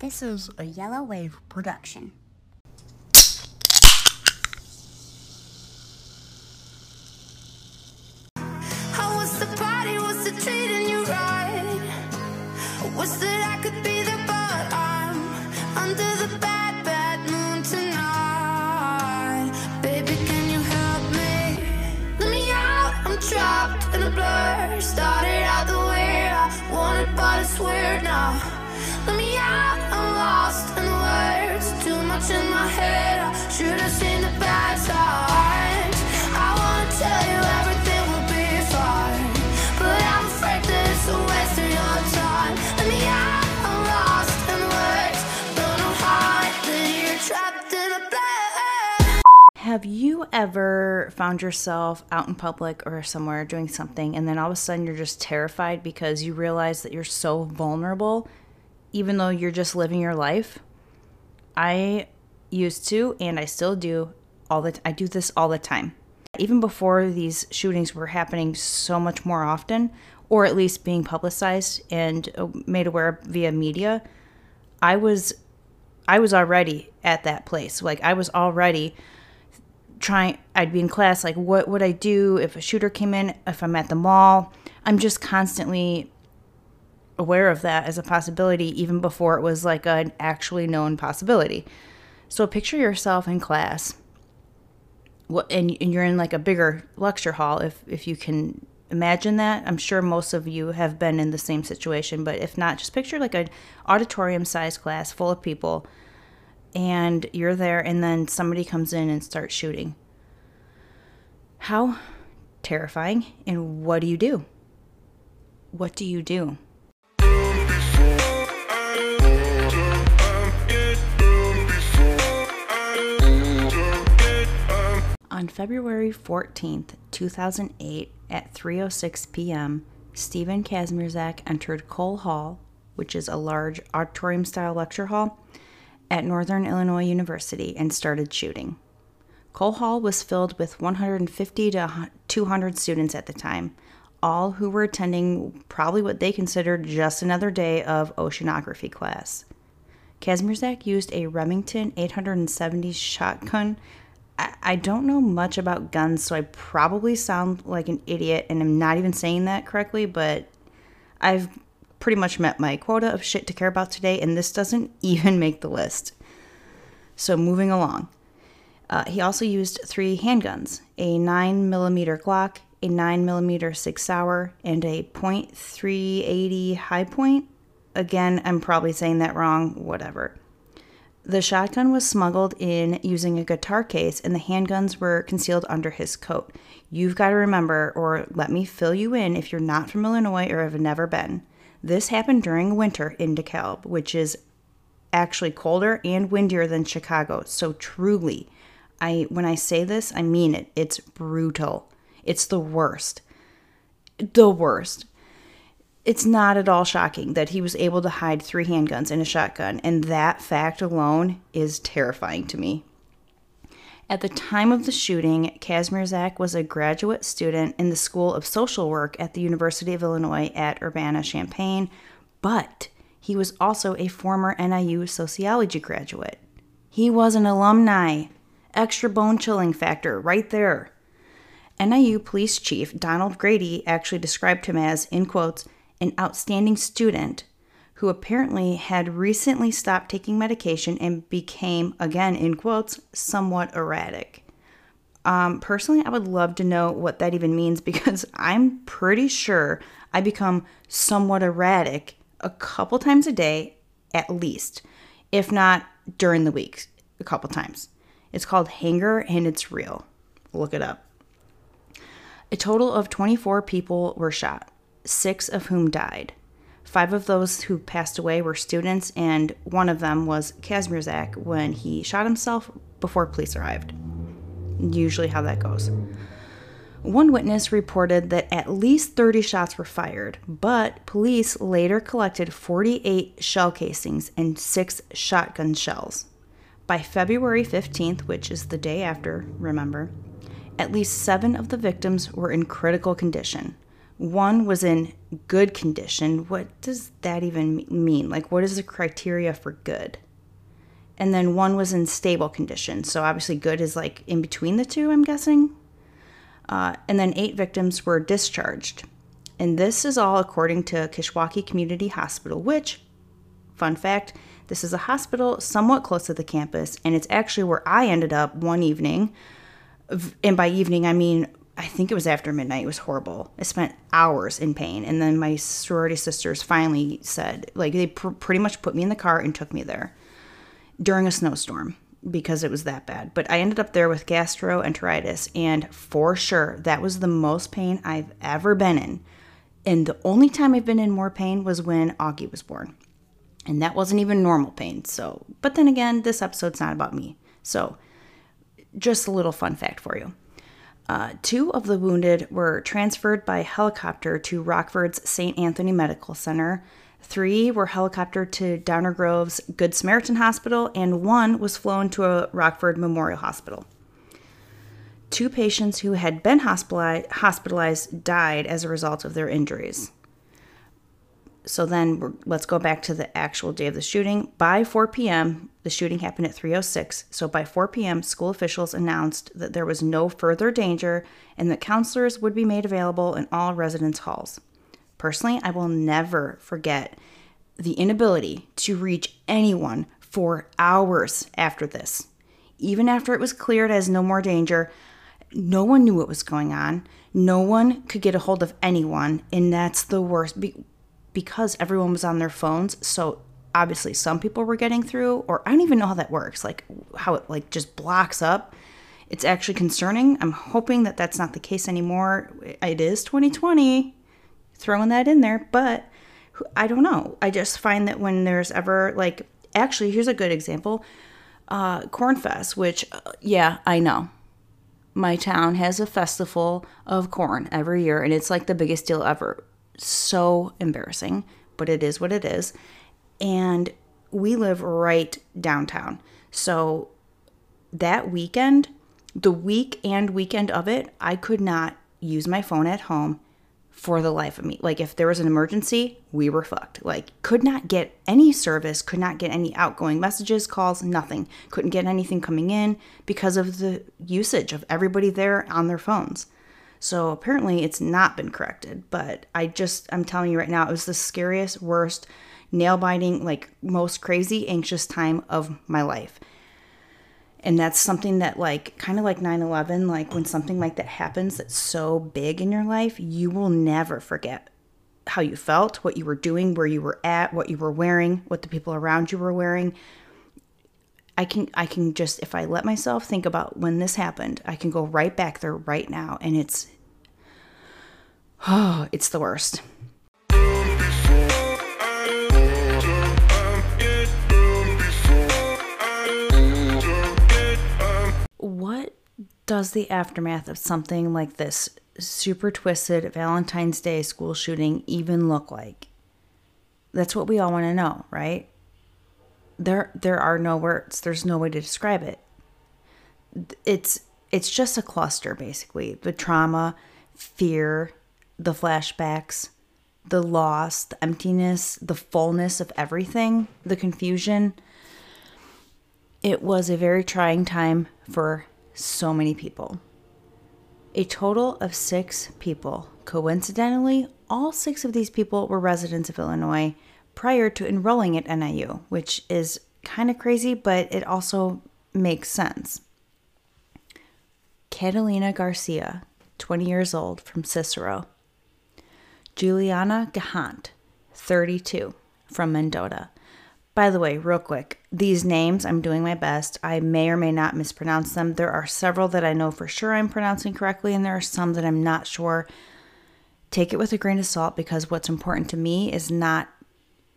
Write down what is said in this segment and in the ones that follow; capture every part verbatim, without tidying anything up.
This is a Yellow Wave production. How was the party? Was it treating you right? I wish that I could be there, but I'm under the bad, bad moon tonight. Baby, can you help me? Let me out, I'm trapped in a blur. Started out the way I wanted, but it's weird now. Let me out, I'm lost in words. Too much in my head, I should have seen the bad side. I wanna tell you everything will be fine, but I'm afraid that it's a waste of your time. Let me out, I'm lost in words. Don't know how that you're trapped in a bed. Have you ever found yourself out in public or somewhere doing something, and then all of a sudden you're just terrified because you realize that you're so vulnerable? Even though you're just living your life? I used to, and I still do, all the t- I do this all the time. Even before these shootings were happening so much more often, or at least being publicized and made aware via media, I was, I was already at that place. Like, I was already trying, I'd be in class, like, what would I do if a shooter came in, if I'm at the mall? I'm just constantly aware of that as a possibility, even before it was like an actually known possibility. So picture yourself in class, what, and, and you're in like a bigger lecture hall, if if you can imagine that. I'm sure most of you have been in the same situation, but if not, just picture like an auditorium-sized class full of people, and you're there, and then somebody comes in and starts shooting. How terrifying! And what do you do? What do you do? On February fourteenth, two thousand eight, at three oh six p.m., Stephen Kazmierczak entered Cole Hall, which is a large auditorium-style lecture hall, at Northern Illinois University, and started shooting. Cole Hall was filled with one hundred fifty to two hundred students at the time, all who were attending probably what they considered just another day of oceanography class. Kazmierczak used a Remington eight seventy shotgun. I don't know much about guns, so I probably sound like an idiot, and I'm not even saying that correctly, but I've pretty much met my quota of shit to care about today, and this doesn't even make the list. So moving along. Uh, he also used three handguns, a nine millimeter Glock, a nine millimeter Sig Sauer, and a point three eighty Hi-Point. Again, I'm probably saying that wrong, whatever. The shotgun was smuggled in using a guitar case, and the handguns were concealed under his coat. You've got to remember, or let me fill you in if you're not from Illinois or have never been. This happened during winter in DeKalb, which is actually colder and windier than Chicago. So truly, I when I say this, I mean it. It's brutal. It's the worst. The worst. It's not at all shocking that he was able to hide three handguns and a shotgun, and that fact alone is terrifying to me. At the time of the shooting, Kazmierczak was a graduate student in the School of Social Work at the University of Illinois at Urbana-Champaign, but he was also a former N I U sociology graduate. He was an alumni. Extra bone-chilling factor right there. N I U Police Chief Donald Grady actually described him as, in quotes, an outstanding student who apparently had recently stopped taking medication and became, again, in quotes, somewhat erratic. Um, personally, I would love to know what that even means, because I'm pretty sure I become somewhat erratic a couple times a day at least, if not during the week a couple times. It's called hanger, and it's real. Look it up. A total of twenty-four people were shot, six of whom died. Five of those who passed away were students, and one of them was Kazmierczak when he shot himself before police arrived. Usually how that goes. One witness reported that at least thirty shots were fired, but police later collected forty-eight shell casings and six shotgun shells. By February fifteenth, which is the day after, remember, at least seven of the victims were in critical condition, One was in good condition. What does that even mean? Like, what is the criteria for good? And then one was in stable condition. So obviously good is like in between the two, I'm guessing. Uh, and then eight victims were discharged. And this is all according to Kishwaukee Community Hospital, which, fun fact, this is a hospital somewhat close to the campus, and it's actually where I ended up one evening. And by evening, I mean, I think it was after midnight. It was horrible. I spent hours in pain. And then my sorority sisters finally said, like, they pr- pretty much put me in the car and took me there during a snowstorm, because it was that bad. But I ended up there with gastroenteritis, and for sure, that was the most pain I've ever been in. And the only time I've been in more pain was when Augie was born. And that wasn't even normal pain. So, but then again, this episode's not about me. So, just a little fun fact for you. Uh, two of the wounded were transferred by helicopter to Rockford's Saint Anthony Medical Center. Three were helicoptered to Downer Grove's Good Samaritan Hospital, and one was flown to a Rockford Memorial Hospital. Two patients who had been hospitalized, hospitalized died as a result of their injuries. So then we're, let's go back to the actual day of the shooting. By four p.m., the shooting happened at three oh six. So by four p.m., school officials announced that there was no further danger and that counselors would be made available in all residence halls. Personally, I will never forget the inability to reach anyone for hours after this. Even after it was cleared as no more danger, no one knew what was going on. No one could get a hold of anyone, and that's the worst be- because everyone was on their phones. So obviously some people were getting through, or I don't even know how that works, like how it like just blocks up. It's actually concerning. I'm hoping that that's not the case anymore. It is twenty twenty, throwing that in there, but I don't know. I just find that when there's ever like, actually, here's a good example. Uh, Corn Fest, which, uh, yeah, I know. My town has a festival of corn every year, and it's like the biggest deal ever. So embarrassing, but it is what it is. And we live right downtown. So that weekend, the week and weekend of it, I could not use my phone at home for the life of me. Like, if there was an emergency, we were fucked. Like, could not get any service, could not get any outgoing messages, calls, nothing. Couldn't get anything coming in because of the usage of everybody there on their phones. So apparently it's not been corrected, but I just, I'm telling you right now, it was the scariest, worst, nail-biting, like, most crazy, anxious time of my life. And that's something that, like, kind of like nine eleven, like when something like that happens that's so big in your life, you will never forget how you felt, what you were doing, where you were at, what you were wearing, what the people around you were wearing. I can I can just, if I let myself think about when this happened, I can go right back there right now. And it's, oh, it's the worst. What does the aftermath of something like this super twisted Valentine's Day school shooting even look like? That's what we all want to know, right? There there are no words. There's no way to describe it. It's it's just a cluster, basically. The trauma, fear, the flashbacks, the loss, the emptiness, the fullness of everything, the confusion. It was a very trying time for so many people. A total of six people. Coincidentally, all six of these people were residents of Illinois prior to enrolling at N I U, which is kind of crazy, but it also makes sense. Catalina Garcia, twenty years old, from Cicero. Juliana Gehant, thirty-two, from Mendota. By the way, real quick, these names, I'm doing my best. I may or may not mispronounce them. There are several that I know for sure I'm pronouncing correctly, and there are some that I'm not sure. Take it with a grain of salt, because what's important to me is not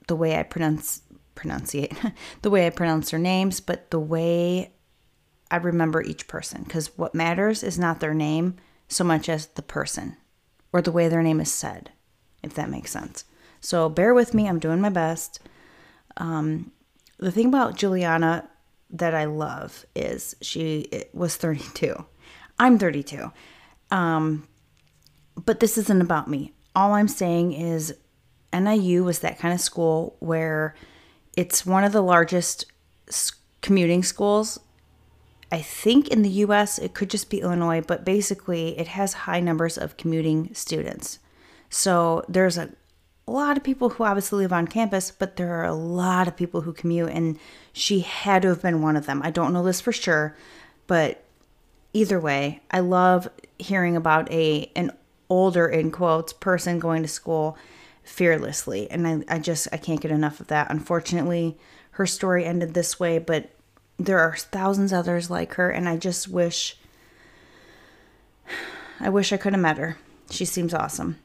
the way I pronounce pronunciate, the way I pronounce their names, but the way I remember each person. Because what matters is not their name so much as the person or the way their name is said, if that makes sense. So bear with me. I'm doing my best. Um, the thing about Juliana that I love is she was thirty-two. I'm thirty-two. Um, but this isn't about me. all I'm saying is N I U was that kind of school where it's one of the largest commuting schools, I think, in the U S. It could just be Illinois, but basically it has high numbers of commuting students. So there's a lot of people who obviously live on campus, but there are a lot of people who commute, and she had to have been one of them. I don't know this for sure, but either way, I love hearing about a an older, in quotes, person going to school fearlessly, and I, I just I can't get enough of that. Unfortunately, her story ended this way, but there are thousands others like her, and I just wish I wish I could have met her. She seems awesome.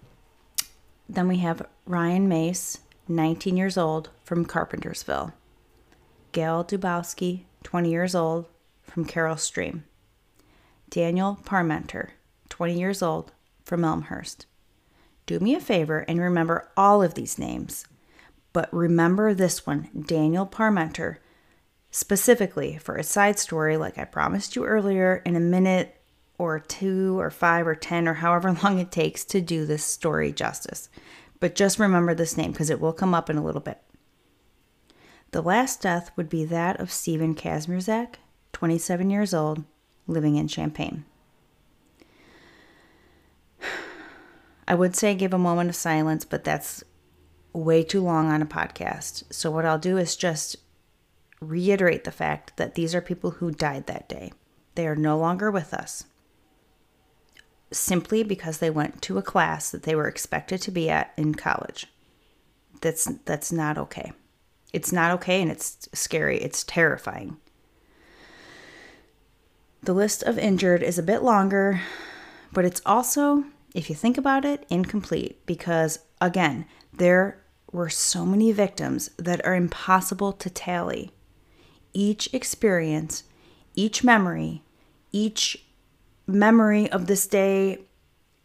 Then we have Ryan Mace, nineteen years old, from Carpentersville. Gail Dubowski, twenty years old, from Carroll Stream. Daniel Parmenter, twenty years old, from Elmhurst. Do me a favor and remember all of these names, but remember this one, Daniel Parmenter, specifically for a side story like I promised you earlier, in a minute or two or five or ten or however long it takes to do this story justice. But just remember this name because it will come up in a little bit. The last death would be that of Stephen Kazmierczak, twenty-seven years old, living in Champaign. I would say give a moment of silence, but that's way too long on a podcast. So what I'll do is just reiterate the fact that these are people who died that day. They are no longer with us, simply because they went to a class that they were expected to be at in college. That's that's not okay. It's not okay, and it's scary. It's terrifying. The list of injured is a bit longer, but it's also, if you think about it, incomplete, because again, there were so many victims that are impossible to tally. Each experience, each memory, each memory of this day,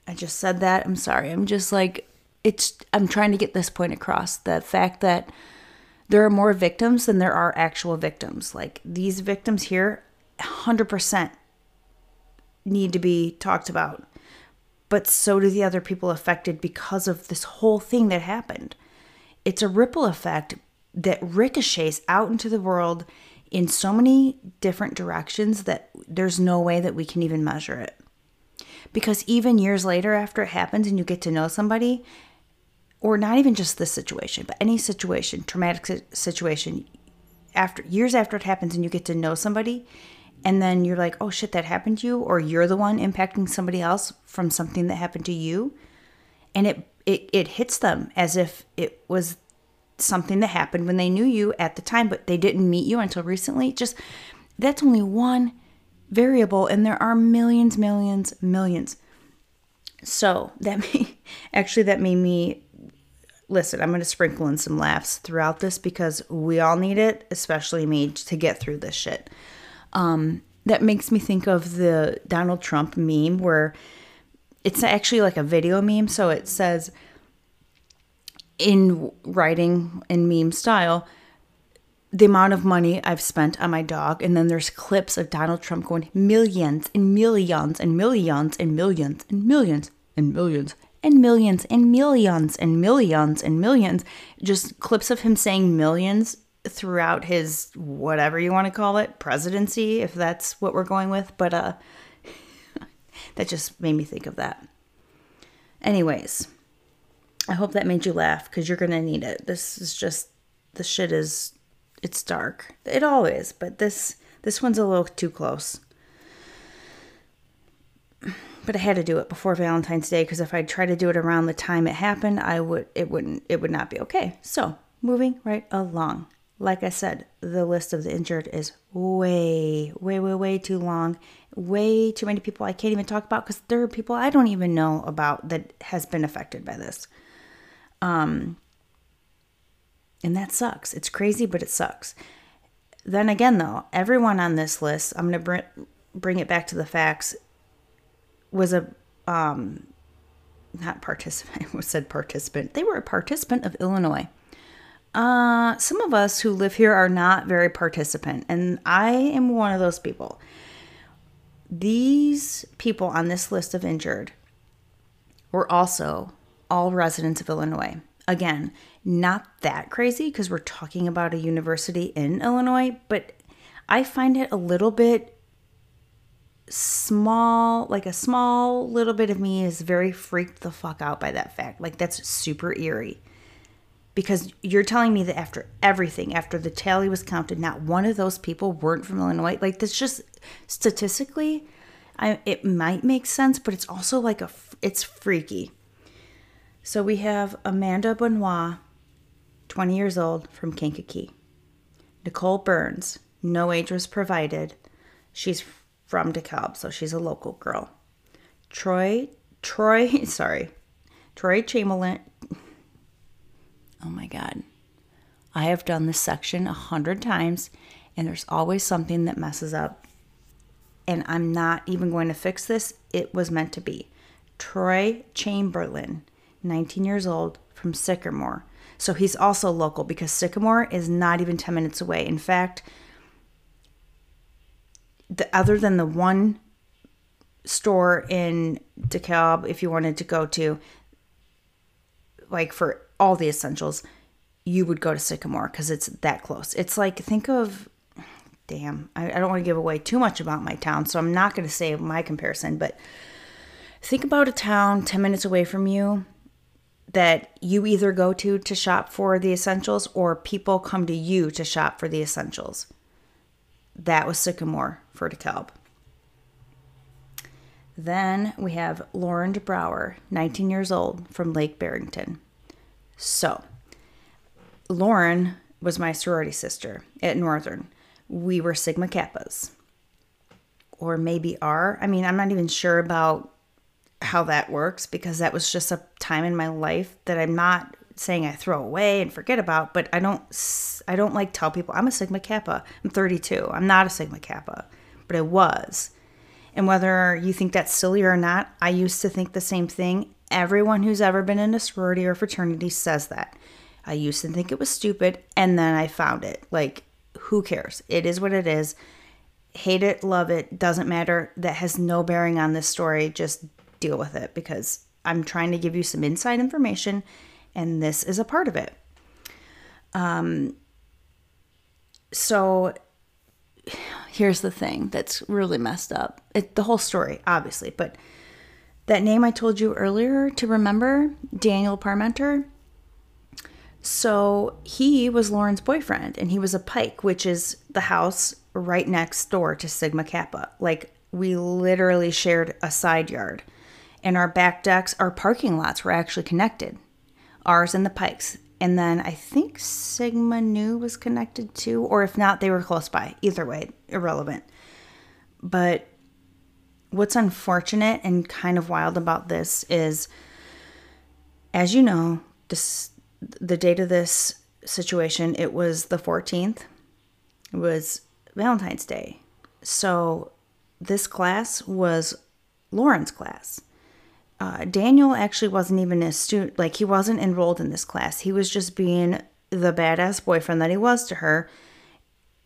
I just said that, I'm sorry, I'm just like, it's, I'm trying to get this point across, the fact that there are more victims than there are actual victims. Like, these victims here one hundred percent need to be talked about. But so do the other people affected because of this whole thing that happened. It's a ripple effect that ricochets out into the world in so many different directions that there's no way that we can even measure it. Because even years later, after it happens and you get to know somebody, or not even just this situation, but any situation, traumatic situation, after years after it happens and you get to know somebody, and then you're like, oh shit, that happened to you, or you're the one impacting somebody else from something that happened to you. And it, it it hits them as if it was something that happened when they knew you at the time, but they didn't meet you until recently. Just, that's only one variable, and there are millions, millions, millions. So that may, actually that made me, listen, I'm going to sprinkle in some laughs throughout this because we all need it, especially me, to get through this shit. Um, that makes me think of the Donald Trump meme where it's actually like a video meme. So it says in writing in meme style, the amount of money I've spent on my dog. And then there's clips of Donald Trump going millions and millions and millions and millions and millions and millions and millions and millions and millions and millions. Just clips of him saying millions throughout his, whatever you want to call it, presidency, if that's what we're going with. But uh, that just made me think of that. Anyways, I hope that made you laugh because you're going to need it. This is just, the shit is, it's dark. It always, but this, this one's a little too close. But I had to do it before Valentine's Day because if I tried to do it around the time it happened, I would, it wouldn't, it would not be okay. So moving right along. Like I said, the list of the injured is way, way, way, way too long. Way too many people I can't even talk about because there are people I don't even know about that has been affected by this. Um, and that sucks. It's crazy, but it sucks. Then again, though, everyone on this list, I'm going to br- bring it back to the facts, was a, um, not participant, I said participant. They were a participant of Illinois. Uh, some of us who live here are not very participant, and I am one of those people. These people on this list of injured were also all residents of Illinois. Again, not that crazy because we're talking about a university in Illinois, but I find it a little bit small, like a small little bit of me is very freaked the fuck out by that fact. Like, that's super eerie. Because you're telling me that after everything, after the tally was counted, not one of those people weren't from Illinois. Like, that's just statistically, I, it might make sense, but it's also like a, it's freaky. So we have Amanda Benoit, twenty years old, from Kankakee. Nicole Burns, no age was provided. She's from DeKalb, so she's a local girl. Troy, Troy, sorry, Troy Chamberlain. Oh my God. I have done this section a hundred times and there's always something that messes up. And I'm not even going to fix this. It was meant to be. Troy Chamberlain, nineteen years old, from Sycamore. So he's also local because Sycamore is not even ten minutes away. In fact, the, other than the one store in DeKalb, if you wanted to go to, like for all the essentials, you would go to Sycamore because it's that close. It's like, think of, damn, I, I don't want to give away too much about my town, so I'm not going to say my comparison, but think about a town ten minutes away from you that you either go to to shop for the essentials or people come to you to shop for the essentials. That was Sycamore for DeKalb. Then we have Lauren DeBrower, nineteen years old, from Lake Barrington. So, Lauren was my sorority sister at Northern. We were Sigma Kappas. Or maybe are. I mean, I'm not even sure about how that works because that was just a time in my life that I'm not saying I throw away and forget about, but I don't, I don't like tell people I'm a Sigma Kappa. I'm thirty-two. I'm not a Sigma Kappa, but I was. And whether you think that's silly or not, I used to think the same thing. Everyone who's ever been in a sorority or fraternity says that. I used to think it was stupid, and then I found it. Like, who cares? It is what it is. Hate it, love it, doesn't matter. That has no bearing on this story. Just deal with it because I'm trying to give you some inside information, and this is a part of it. Um. So... Here's the thing that's really messed up. It, the whole story, obviously, but that name I told you earlier to remember, Daniel Parmenter. So he was Lauren's boyfriend, and he was a Pike, which is the house right next door to Sigma Kappa. Like, we literally shared a side yard, and our back decks, our parking lots were actually connected, ours and the Pike's. And then I think Sigma Nu was connected to, or if not, they were close by. Either way, irrelevant. But what's unfortunate and kind of wild about this is, as you know, this, the date of this situation, it was the fourteenth. It was Valentine's Day. So this class was Lauren's class. Uh, Daniel actually wasn't even a student, like he wasn't enrolled in this class. He was just being the badass boyfriend that he was to her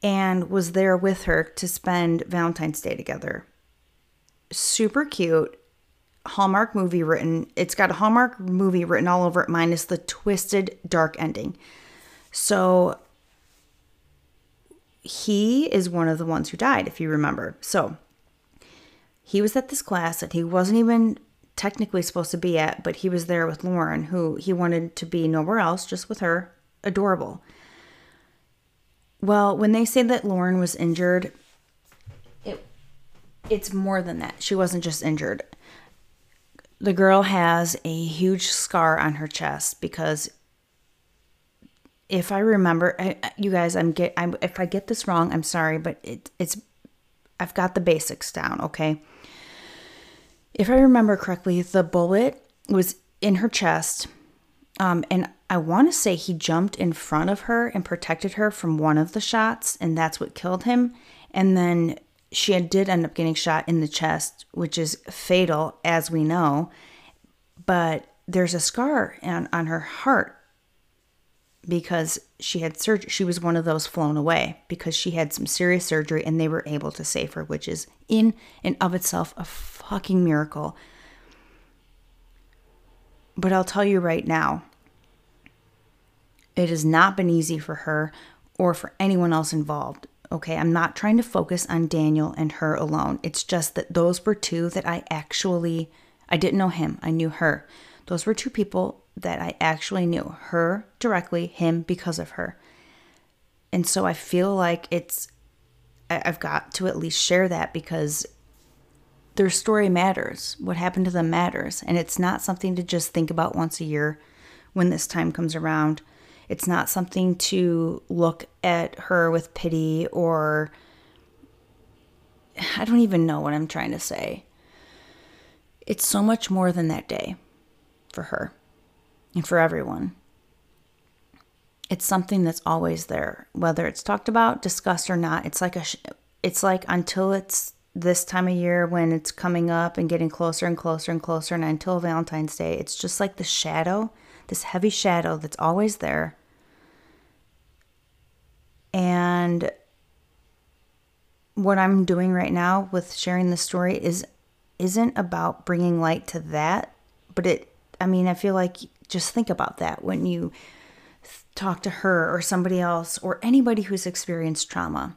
and was there with her to spend Valentine's Day together. Super cute. Hallmark movie written. It's got a Hallmark movie written all over it, minus the twisted dark ending. So he is one of the ones who died, if you remember. So he was at this class and he wasn't even technically supposed to be at, but he was there with Lauren, who he wanted to be nowhere else, just with her. Adorable. Well, when they say that Lauren was injured, it it's more than that. She wasn't just injured. The girl has a huge scar on her chest because if I remember, I, you guys, I'm get I'm, if I get this wrong, I'm sorry, but it it's I've got the basics down, okay? If I remember correctly, the bullet was in her chest, um, and I want to say he jumped in front of her and protected her from one of the shots, and that's what killed him. And then she did end up getting shot in the chest, which is fatal, as we know, but there's a scar on, on her heart because she had surgery. She was one of those flown away because she had some serious surgery, and they were able to save her, which is in and of itself a fucking miracle. but I'll tell you right now, it has not been easy for her or for anyone else involved. Okay, I'm not trying to focus on Daniel and her alone. It's just that those were two that I actually, I didn't know him, I knew her. Those were two people that I actually knew, her directly, him because of her. And so I feel like it's, I've got to at least share that because their story matters. What happened to them matters. And it's not something to just think about once a year when this time comes around. It's not something to look at her with pity or, I don't even know what I'm trying to say. It's so much more than that day for her and for everyone. It's something that's always there, whether it's talked about, discussed or not. It's like a, it's like until it's this time of year when it's coming up and getting closer and closer and closer, and until Valentine's Day, it's just like the shadow, this heavy shadow that's always there. And what I'm doing right now with sharing this story is isn't about bringing light to that, but it, I mean, I feel like just think about that when you talk to her or somebody else or anybody who's experienced trauma.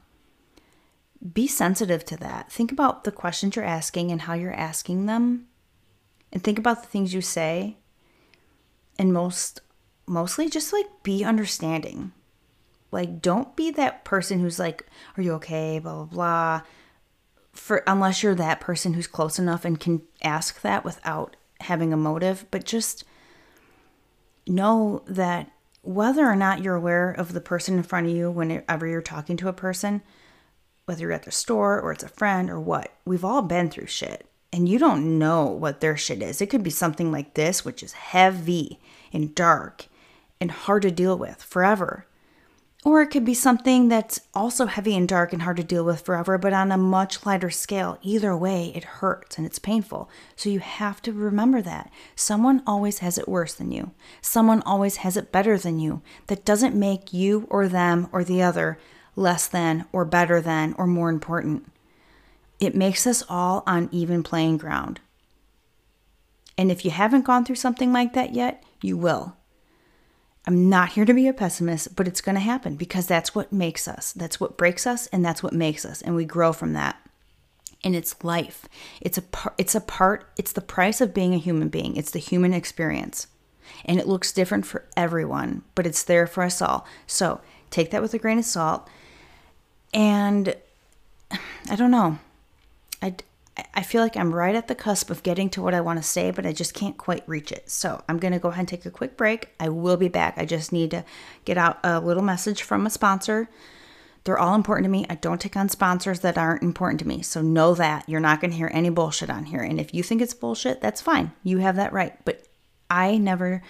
Be sensitive to that. Think about the questions you're asking and how you're asking them, and think about the things you say. And most, mostly just like be understanding. Like, don't be that person who's like, are you okay? Blah, blah, blah. For, unless you're that person who's close enough and can ask that without having a motive. But just know that whether or not you're aware of the person in front of you whenever you're talking to a person, whether you're at the store or it's a friend or what, we've all been through shit. And you don't know what their shit is. It could be something like this, which is heavy and dark and hard to deal with forever. Or it could be something that's also heavy and dark and hard to deal with forever, but on a much lighter scale. Either way, it hurts and it's painful. So you have to remember that. Someone always has it worse than you. Someone always has it better than you. That doesn't make you or them or the other less than or better than or more important. It makes us all on even playing ground. And if you haven't gone through something like that yet, you will. I'm not here to be a pessimist, but it's going to happen because that's what makes us. That's what breaks us, and that's what makes us. And we grow from that. And it's life. It's a par- it's a part, it's the price of being a human being. It's the human experience. And it looks different for everyone, but it's there for us all. So take that with a grain of salt. And I don't know. I, I feel like I'm right at the cusp of getting to what I want to say, but I just can't quite reach it. So I'm going to go ahead and take a quick break. I will be back. I just need to get out a little message from a sponsor. They're all important to me. I don't take on sponsors that aren't important to me. So know that you're not going to hear any bullshit on here. And if you think it's bullshit, that's fine. You have that right. But I never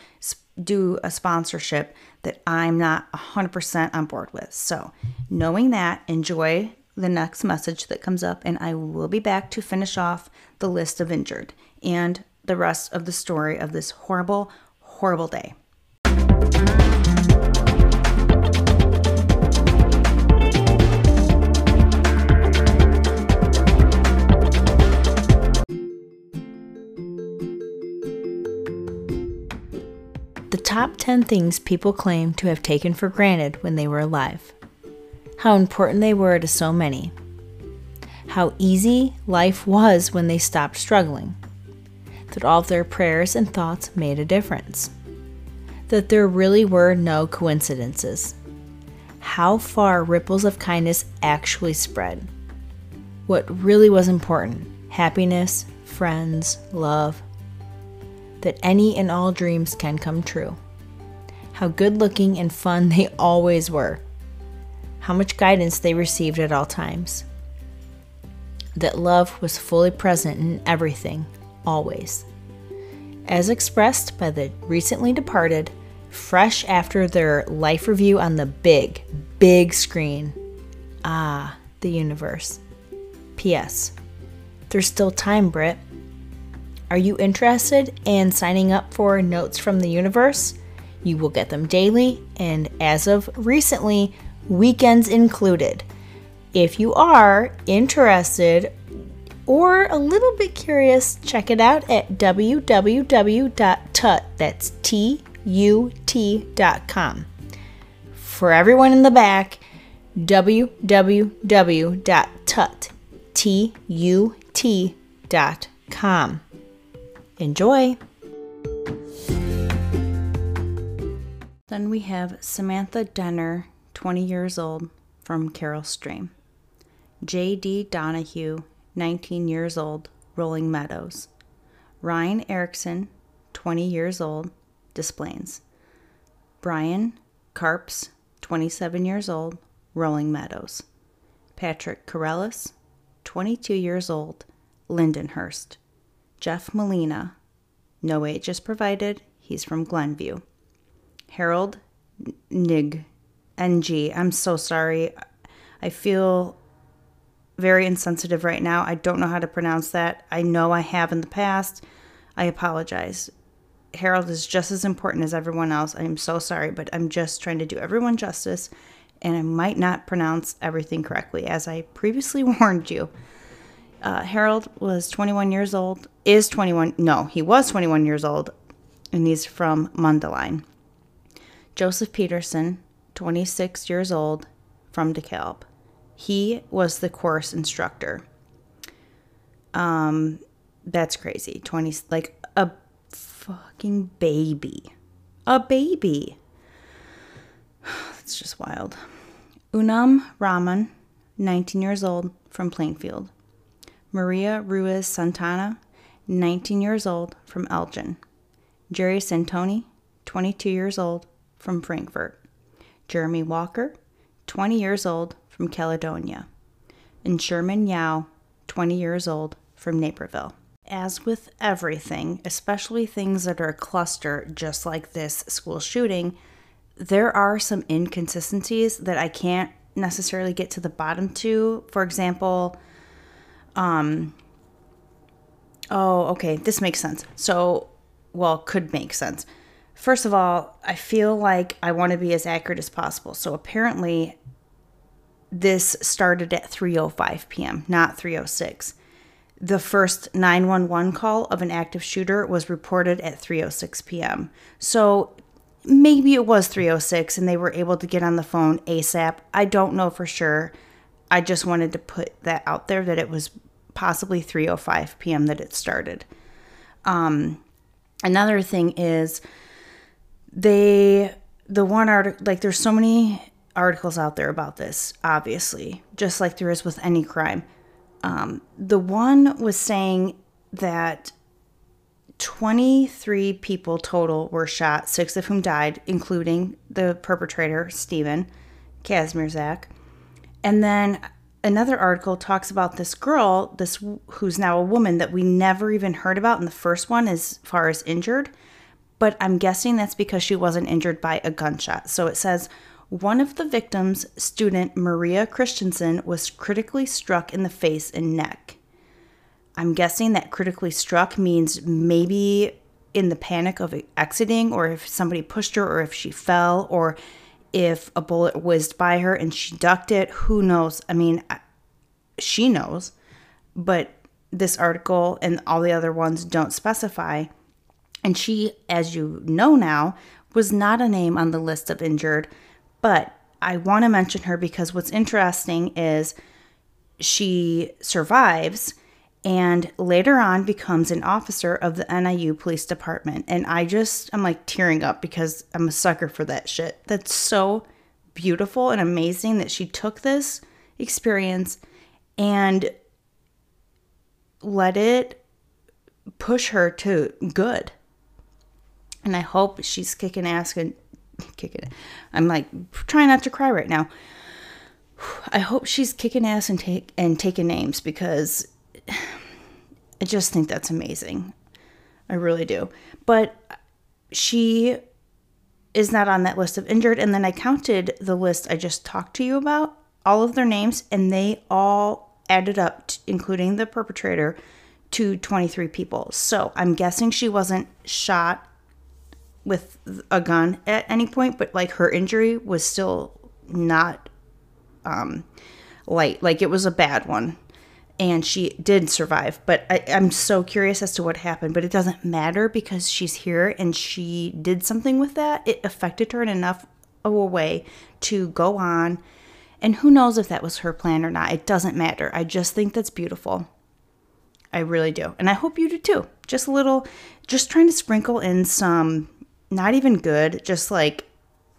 do a sponsorship that I'm not one hundred percent on board with. So knowing that, enjoy the next message that comes up, and I will be back to finish off the list of injured and the rest of the story of this horrible, horrible day. The top ten things people claim to have taken for granted when they were alive. How important they were to so many. How easy life was when they stopped struggling. That all of their prayers and thoughts made a difference. That there really were no coincidences. How far ripples of kindness actually spread. What really was important. Happiness, friends, love. That any and all dreams can come true. How good looking and fun they always were. How much guidance they received at all times. That love was fully present in everything, always. As expressed by the recently departed, fresh after their life review on the big, big screen. Ah, the universe. P S. There's still time, Britt. Are you interested in signing up for Notes from the Universe? You will get them daily, and as of recently, weekends included. If you are interested or a little bit curious, check it out at w w w dot Tut, that's T U T dot com. For everyone in the back, w w w dot tut dot com. Enjoy! Then we have Samantha Denner, twenty years old, from Carroll Stream. J D Donahue, nineteen years old, Rolling Meadows. Ryan Erickson, twenty years old, Des Plaines. Brian Karps, twenty-seven years old, Rolling Meadows. Patrick Corellis, twenty-two years old, Lindenhurst. Jeff Molina, no age is provided, he's from Glenview. Harold Nig, N G, I'm so sorry. I feel very insensitive right now. I don't know how to pronounce that. I know I have in the past. I apologize. Harold is just as important as everyone else. I'm so sorry, but I'm just trying to do everyone justice, and I might not pronounce everything correctly, as I previously warned you. Uh, Harold was twenty-one years old, is twenty-one, no, he was twenty-one years old, and he's from Mundelein. Joseph Peterson, twenty-six years old, from DeKalb. He was the course instructor. Um, that's crazy. twenty, like a fucking baby. A baby. That's just wild. Unam Rahman, nineteen years old, from Plainfield. Maria Ruiz Santana, nineteen years old, from Elgin. Jerry Santoni, twenty-two years old, from Frankfort. Jeremy Walker, twenty years old, from Caledonia. And Sherman Yao, twenty years old, from Naperville. As with everything, especially things that are a cluster, just like this school shooting, there are some inconsistencies that I can't necessarily get to the bottom to. For example, um, oh, okay, this makes sense. So, well, could make sense. First of all, I feel like I want to be as accurate as possible. So apparently this started at three oh five p.m., not three oh six. The first nine one one call of an active shooter was reported at three oh six p.m. So maybe it was three oh six and they were able to get on the phone ASAP. I don't know for sure. I just wanted to put that out there that it was possibly three oh five p.m. that it started. Um, another thing is, They, the one article, like there's so many articles out there about this, obviously, just like there is with any crime. Um, the one was saying that twenty-three people total were shot, six of whom died, including the perpetrator, Stephen Kazmierczak. And then another article talks about this girl, this who's now a woman that we never even heard about in the first one as far as injured. But I'm guessing that's because she wasn't injured by a gunshot. So it says, one of the victims, student Maria Christensen, was critically struck in the face and neck. I'm guessing that critically struck means maybe in the panic of exiting, or if somebody pushed her, or if she fell, or if a bullet whizzed by her and she ducked it. Who knows? I mean, she knows. But this article and all the other ones don't specify. And she, as you know now, was not a name on the list of injured, but I want to mention her because what's interesting is she survives and later on becomes an officer of the N I U Police Department. And I just, I'm like tearing up because I'm a sucker for that shit. That's so beautiful and amazing that she took this experience and let it push her to good. And I hope she's kicking ass and kicking it. I'm like trying not to cry right now. I hope she's kicking ass and take and taking names because I just think that's amazing. I really do. But she is not on that list of injured. And then I counted the list I just talked to you about, all of their names, and they all added up, to, including the perpetrator, to twenty-three people. So I'm guessing she wasn't shot with a gun at any point, but like her injury was still not um, light. Like it was a bad one. and she did survive. But I, I'm so curious as to what happened. But it doesn't matter because she's here and she did something with that. It affected her in enough of a way to go on. And who knows if that was her plan or not. It doesn't matter. I just think that's beautiful. I really do. And I hope you do too. Just a little, just trying to sprinkle in some, not even good, just like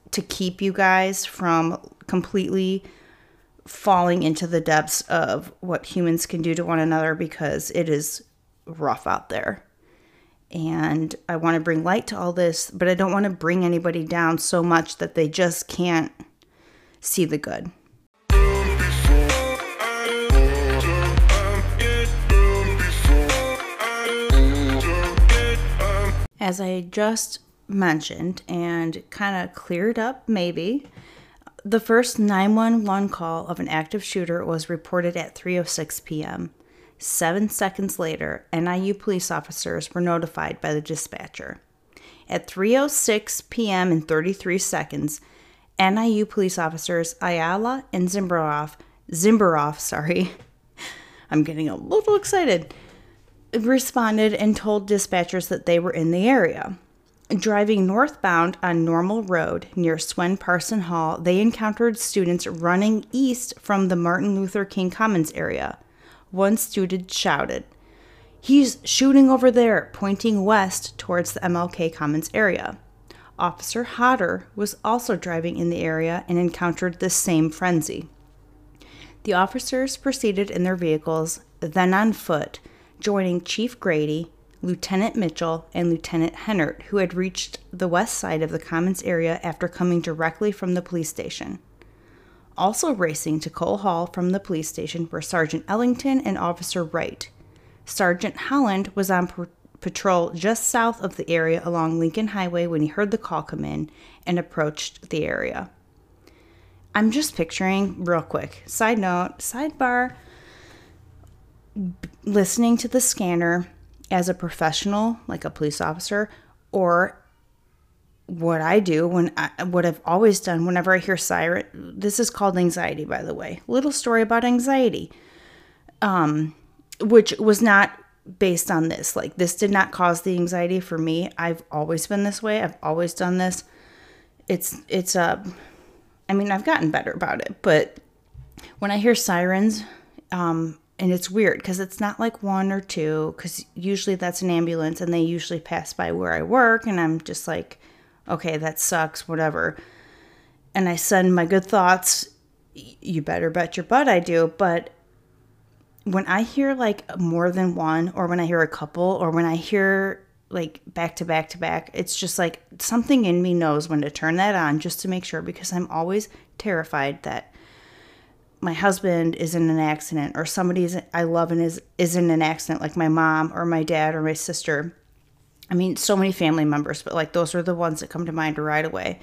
to keep you guys from completely falling into the depths of what humans can do to one another, because it is rough out there. And I want to bring light to all this, but I don't want to bring anybody down so much that they just can't see the good. As I just mentioned and kind of cleared up, maybe, the first nine one one call of an active shooter was reported at three oh six p.m. Seven seconds later, N I U police officers were notified by the dispatcher. At three oh six p.m. and thirty-three seconds, N I U police officers Ayala and Zimbarov, Zimbarov, sorry, I'm getting a little excited, responded and told dispatchers that they were in the area. Driving northbound on Normal Road near Swen Parson Hall, they encountered students running east from the Martin Luther King Commons area. One student shouted, "He's shooting over there," pointing west towards the M L K Commons area. Officer Hodder was also driving in the area and encountered the same frenzy. The officers proceeded in their vehicles, then on foot, joining Chief Grady, Lieutenant Mitchell, and Lieutenant Hennert, who had reached the west side of the Commons area after coming directly from the police station. Also racing to Cole Hall from the police station were Sergeant Ellington and Officer Wright. Sergeant Holland was on p- patrol just south of the area along Lincoln Highway when he heard the call come in and approached the area. I'm just picturing, real quick, side note, sidebar, b- listening to the scanner as a professional, like a police officer, or what I do, when I, what I've always done whenever I hear siren. This is called anxiety, by the way. Little story about anxiety, um, which was not based on this. Like, this did not cause the anxiety for me. I've always been this way. I've always done this. It's it's a. Uh, I mean, I've gotten better about it, but when I hear sirens, um. And it's weird because it's not like one or two, because usually that's an ambulance and they usually pass by where I work. And I'm just like, okay, that sucks, whatever. And I send my good thoughts. You better bet your butt I do. But when I hear like more than one, or when I hear a couple, or when I hear like back to back to back, it's just like something in me knows when to turn that on just to make sure, because I'm always terrified that my husband is in an accident, or somebody is, I love and is, is in an accident, like my mom or my dad or my sister. I mean, so many family members, but like those are the ones that come to mind right away.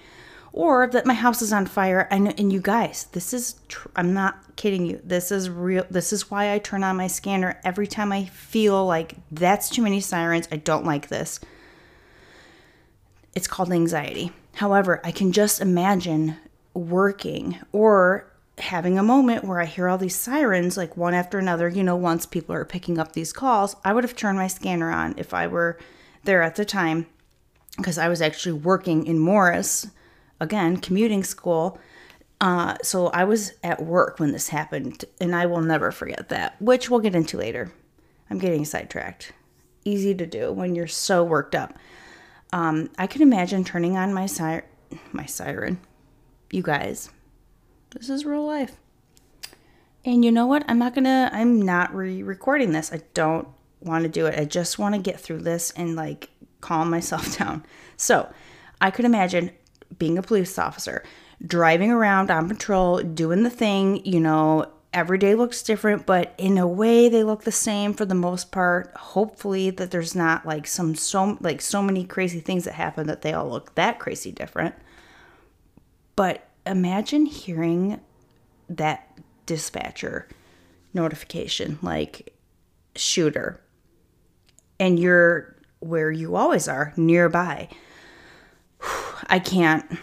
Or that my house is on fire. And, and you guys, this is, tr- I'm not kidding you. This is real. This is why I turn on my scanner every time I feel like that's too many sirens. I don't like this. It's called anxiety. However, I can just imagine working or having a moment where I hear all these sirens, like one after another, you know, once people are picking up these calls. I would have turned my scanner on if I were there at the time, because I was actually working in Morris, again, commuting school. Uh, so I was at work when this happened, and I will never forget that, which we'll get into later. I'm getting sidetracked. Easy to do when you're so worked up. Um, I can imagine turning on my, sir- my siren, you guys. This is real life. And you know what? I'm not going to, I'm not re-recording this. I don't want to do it. I just want to get through this and like calm myself down. So I could imagine being a police officer, driving around on patrol, doing the thing, you know, every day looks different, but in a way they look the same for the most part. Hopefully that there's not like some, so like so many crazy things that happen that they all look that crazy different. But imagine hearing that dispatcher notification, like shooter, and you're where you always are, nearby. I can't,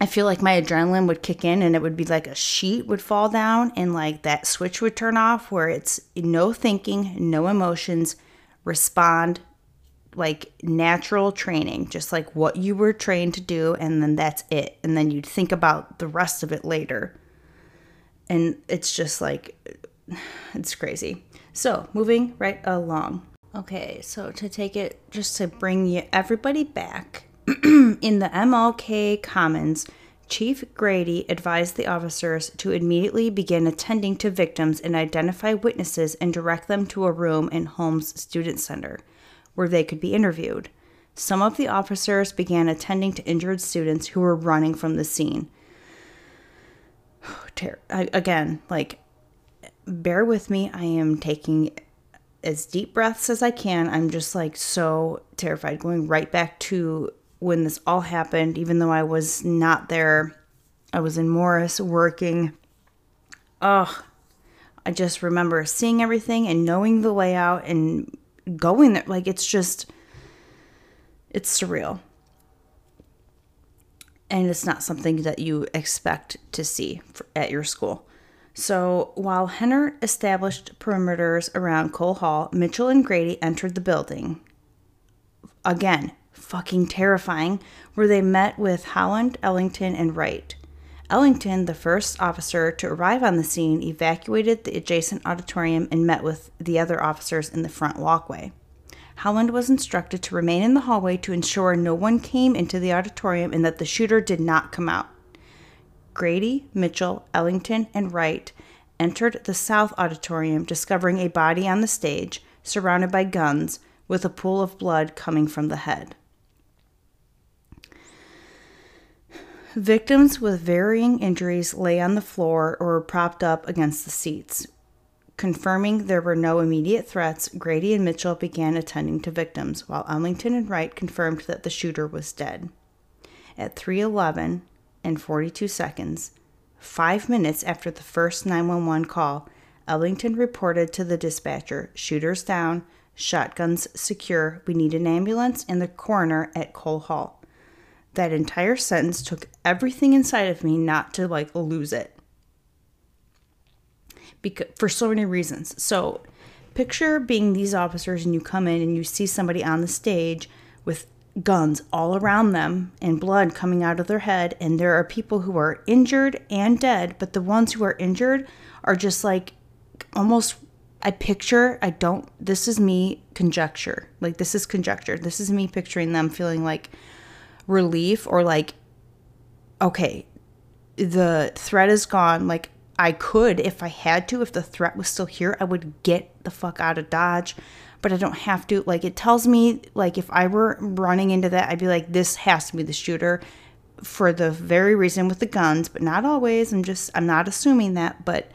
I feel like my adrenaline would kick in and it would be like a sheet would fall down and like that switch would turn off where it's no thinking, no emotions, respond like natural training, just like what you were trained to do. And then that's it. And then you'd think about the rest of it later. And it's just like, it's crazy. So moving right along. Okay. So to take it, just to bring you everybody back. In the M L K Commons, Chief Grady advised the officers to immediately begin attending to victims and identify witnesses and direct them to a room in Holmes Student Center, where they could be interviewed. Some of the officers began attending to injured students who were running from the scene. Ter- I, again, like, bear with me. I am taking as deep breaths as I can. I'm just, like, so terrified. Going right back to when this all happened, even though I was not there, I was in Morris working. Ugh, I just remember seeing everything and knowing the layout and going there. Like, it's just, it's surreal. And it's not something that you expect to see for, at your school. So while Henner established perimeters around Cole Hall, Mitchell and Grady entered the building. Again, fucking terrifying, where they met with Holland, Ellington, and Wright. Ellington, the first officer to arrive on the scene, evacuated the adjacent auditorium and met with the other officers in the front walkway. Holland was instructed to remain in the hallway to ensure no one came into the auditorium and that the shooter did not come out. Grady, Mitchell, Ellington, and Wright entered the south auditorium, discovering a body on the stage, surrounded by guns, with a pool of blood coming from the head. Victims with varying injuries lay on the floor or were propped up against the seats. Confirming there were no immediate threats, Grady and Mitchell began attending to victims, while Ellington and Wright confirmed that the shooter was dead. At three eleven and forty-two seconds, five minutes after the first nine one one call, Ellington reported to the dispatcher, "Shooters down, shotguns secure, we need an ambulance and the coroner at Cole Hall." That entire sentence took everything inside of me not to, like, lose it. Because, for so many reasons. So picture being these officers and you come in and you see somebody on the stage with guns all around them and blood coming out of their head. And there are people who are injured and dead, but the ones who are injured are just like almost, I picture, I don't, this is me conjecture. Like this is conjecture. This is me picturing them feeling like relief or like, okay, the threat is gone. Like I could, if I had to, if the threat was still here, I would get the fuck out of Dodge, but I don't have to. Like it tells me, like if I were running into that, I'd be like, this has to be the shooter for the very reason with the guns, but not always. I'm just, I'm not assuming that, but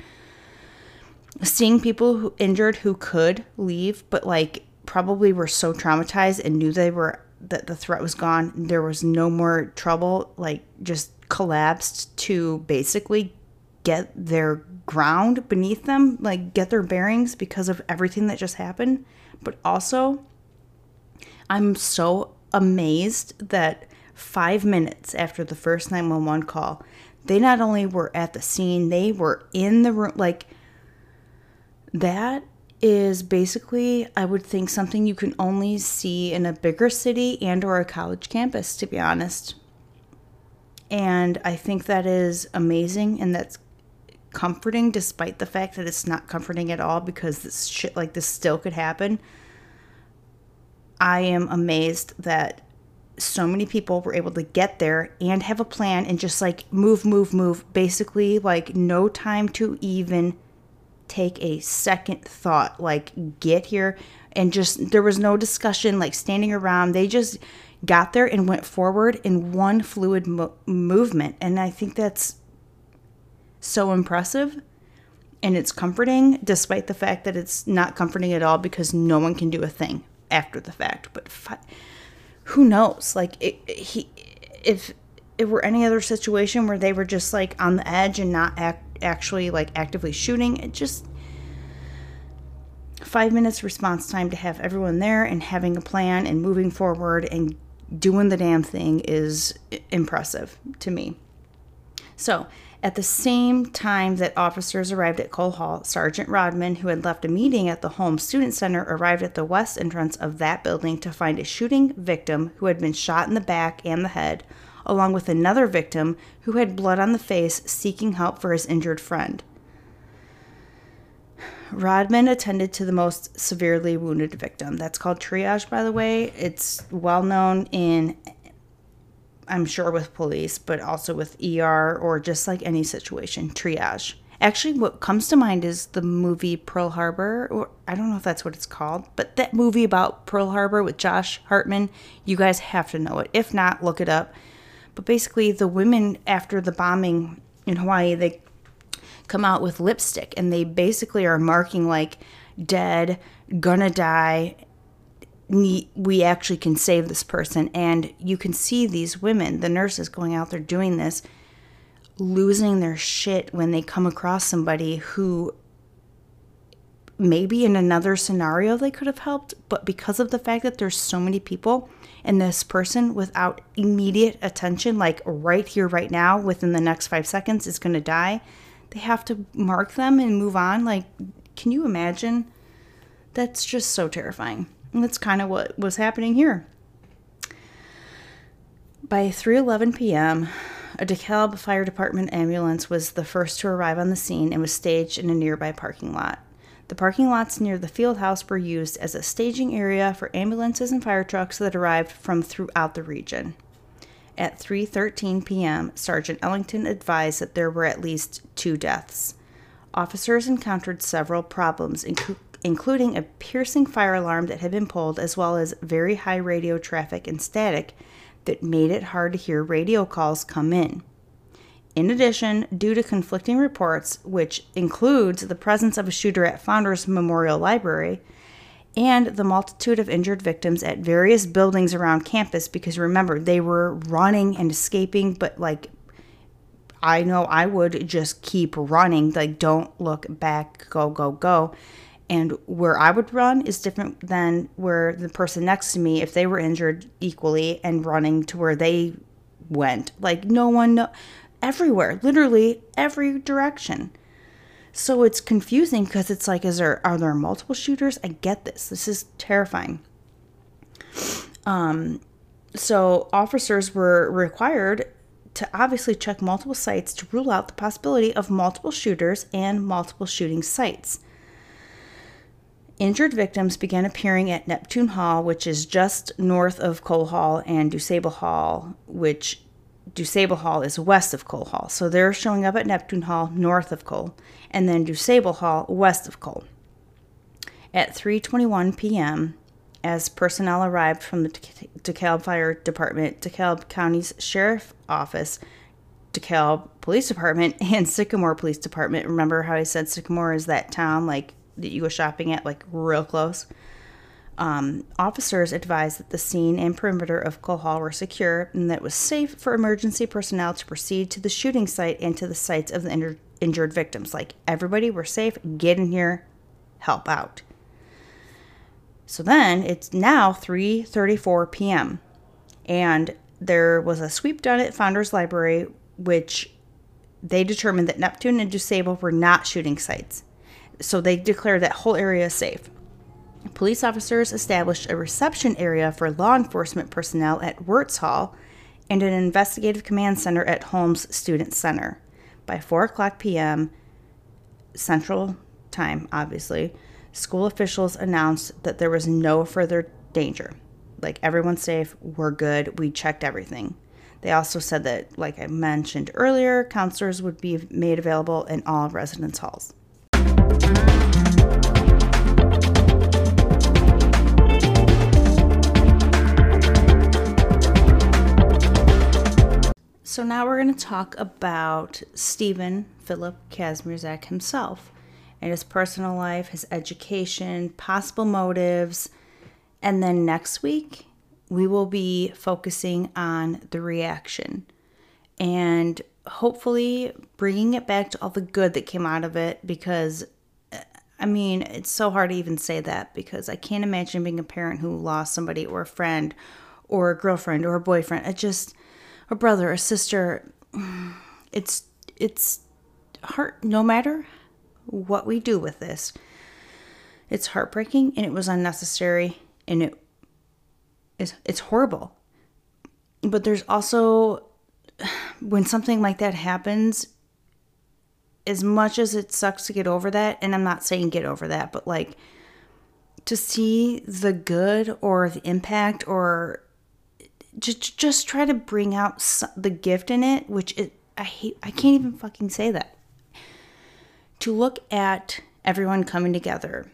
seeing people who injured who could leave, but like probably were so traumatized and knew they were, that the threat was gone, there was no more trouble, like just collapsed to basically get their ground beneath them, like get their bearings because of everything that just happened. But also, I'm so amazed that five minutes after the first nine one one call, they not only were at the scene, they were in the room. Like that is basically, I would think, something you can only see in a bigger city and or a college campus, to be honest. And I think that is amazing, and that's comforting, despite the fact that it's not comforting at all, because this shit like this still could happen. I am amazed that so many people were able to get there and have a plan and just like move, move, move, basically like no time to even take a second thought, like get here. And just, there was no discussion, like standing around. They just got there and went forward in one fluid mo- movement. And I think that's so impressive, and it's comforting, despite the fact that it's not comforting at all, because no one can do a thing after the fact. But fi- who knows? Like it, it, he, if it were any other situation where they were just like on the edge and not act, actually like actively shooting, it just five minutes response time to have everyone there and having a plan and moving forward and doing the damn thing is impressive to me. So at the same time that officers arrived at Cole Hall, Sergeant Rodman, who had left a meeting at the Holmes Student Center, arrived at the west entrance of that building to find a shooting victim who had been shot in the back and the head, along with another victim who had blood on the face, seeking help for his injured friend. Rodman attended to the most severely wounded victim. That's called triage, by the way. It's well known in, I'm sure, with police, but also with E R or just like any situation, triage. Actually, what comes to mind is the movie Pearl Harbor, or I don't know if that's what it's called, but that movie about Pearl Harbor with Josh Hartnett, you guys have to know it. If not, look it up. But basically, the women, after the bombing in Hawaii, they come out with lipstick, and they basically are marking like dead, gonna die, we actually can save this person. And you can see these women, the nurses going out there doing this, losing their shit when they come across somebody who maybe in another scenario they could have helped, but because of the fact that there's so many people and this person without immediate attention, like right here, right now, within the next five seconds is going to die, they have to mark them and move on. Like, can you imagine? That's just so terrifying. And that's kind of what was happening here. By three eleven p.m., a DeKalb Fire Department ambulance was the first to arrive on the scene and was staged in a nearby parking lot. The parking lots near the field house were used as a staging area for ambulances and fire trucks that arrived from throughout the region. At three thirteen p.m., Sergeant Ellington advised that there were at least two deaths. Officers encountered several problems, inc- including a piercing fire alarm that had been pulled, as well as very high radio traffic and static that made it hard to hear radio calls come in. In addition, due to conflicting reports, which includes the presence of a shooter at Founders Memorial Library, and the multitude of injured victims at various buildings around campus, because remember, they were running and escaping, but like, I know I would just keep running, like, don't look back, go, go, go. And where I would run is different than where the person next to me, if they were injured equally and running to where they went. Like, no one, no, everywhere, literally every direction. So it's confusing because it's like, is there are there multiple shooters? I get this. This is terrifying. Um, so officers were required to obviously check multiple sites to rule out the possibility of multiple shooters and multiple shooting sites. Injured victims began appearing at Neptune Hall, which is just north of Cole Hall, and DuSable Hall, which DuSable Hall is west of Cole Hall. So they're showing up at Neptune Hall, north of Cole, and then DuSable Hall, west of Cole. At three twenty-one p.m., as personnel arrived from the DeKalb Fire Department, DeKalb County's Sheriff's Office, DeKalb Police Department, and Sycamore Police Department. Remember how I said Sycamore is that town like that you go shopping at, like real close? Um, officers advised that the scene and perimeter of Cole Hall were secure and that it was safe for emergency personnel to proceed to the shooting site and to the sites of the injured, injured victims. Like, everybody, we're safe. Get in here. Help out. So then it's now three thirty-four p.m. and there was a sweep done at Founders Library, which they determined that Neptune and DuSable were not shooting sites. So they declared that whole area safe. Police officers established a reception area for law enforcement personnel at Wirtz Hall and an investigative command center at Holmes Student Center. By four o'clock p.m. Central Time, obviously, school officials announced that there was no further danger. Like, everyone's safe, we're good, we checked everything. They also said that, like I mentioned earlier, counselors would be made available in all residence halls. So now we're going to talk about Stephen Philip Kazmierczak himself and his personal life, his education, possible motives. And then next week, we will be focusing on the reaction and hopefully bringing it back to all the good that came out of it, because, I mean, it's so hard to even say that, because I can't imagine being a parent who lost somebody or a friend or a girlfriend or a boyfriend. It just... a brother, a sister, it's it's heart, no matter what we do with this, it's heartbreaking and it was unnecessary and it is, it's horrible. But there's also, when something like that happens, as much as it sucks to get over that, and I'm not saying get over that, but like to see the good or the impact, or just just try to bring out the gift in it, which it, I hate, I can't even fucking say that. To look at everyone coming together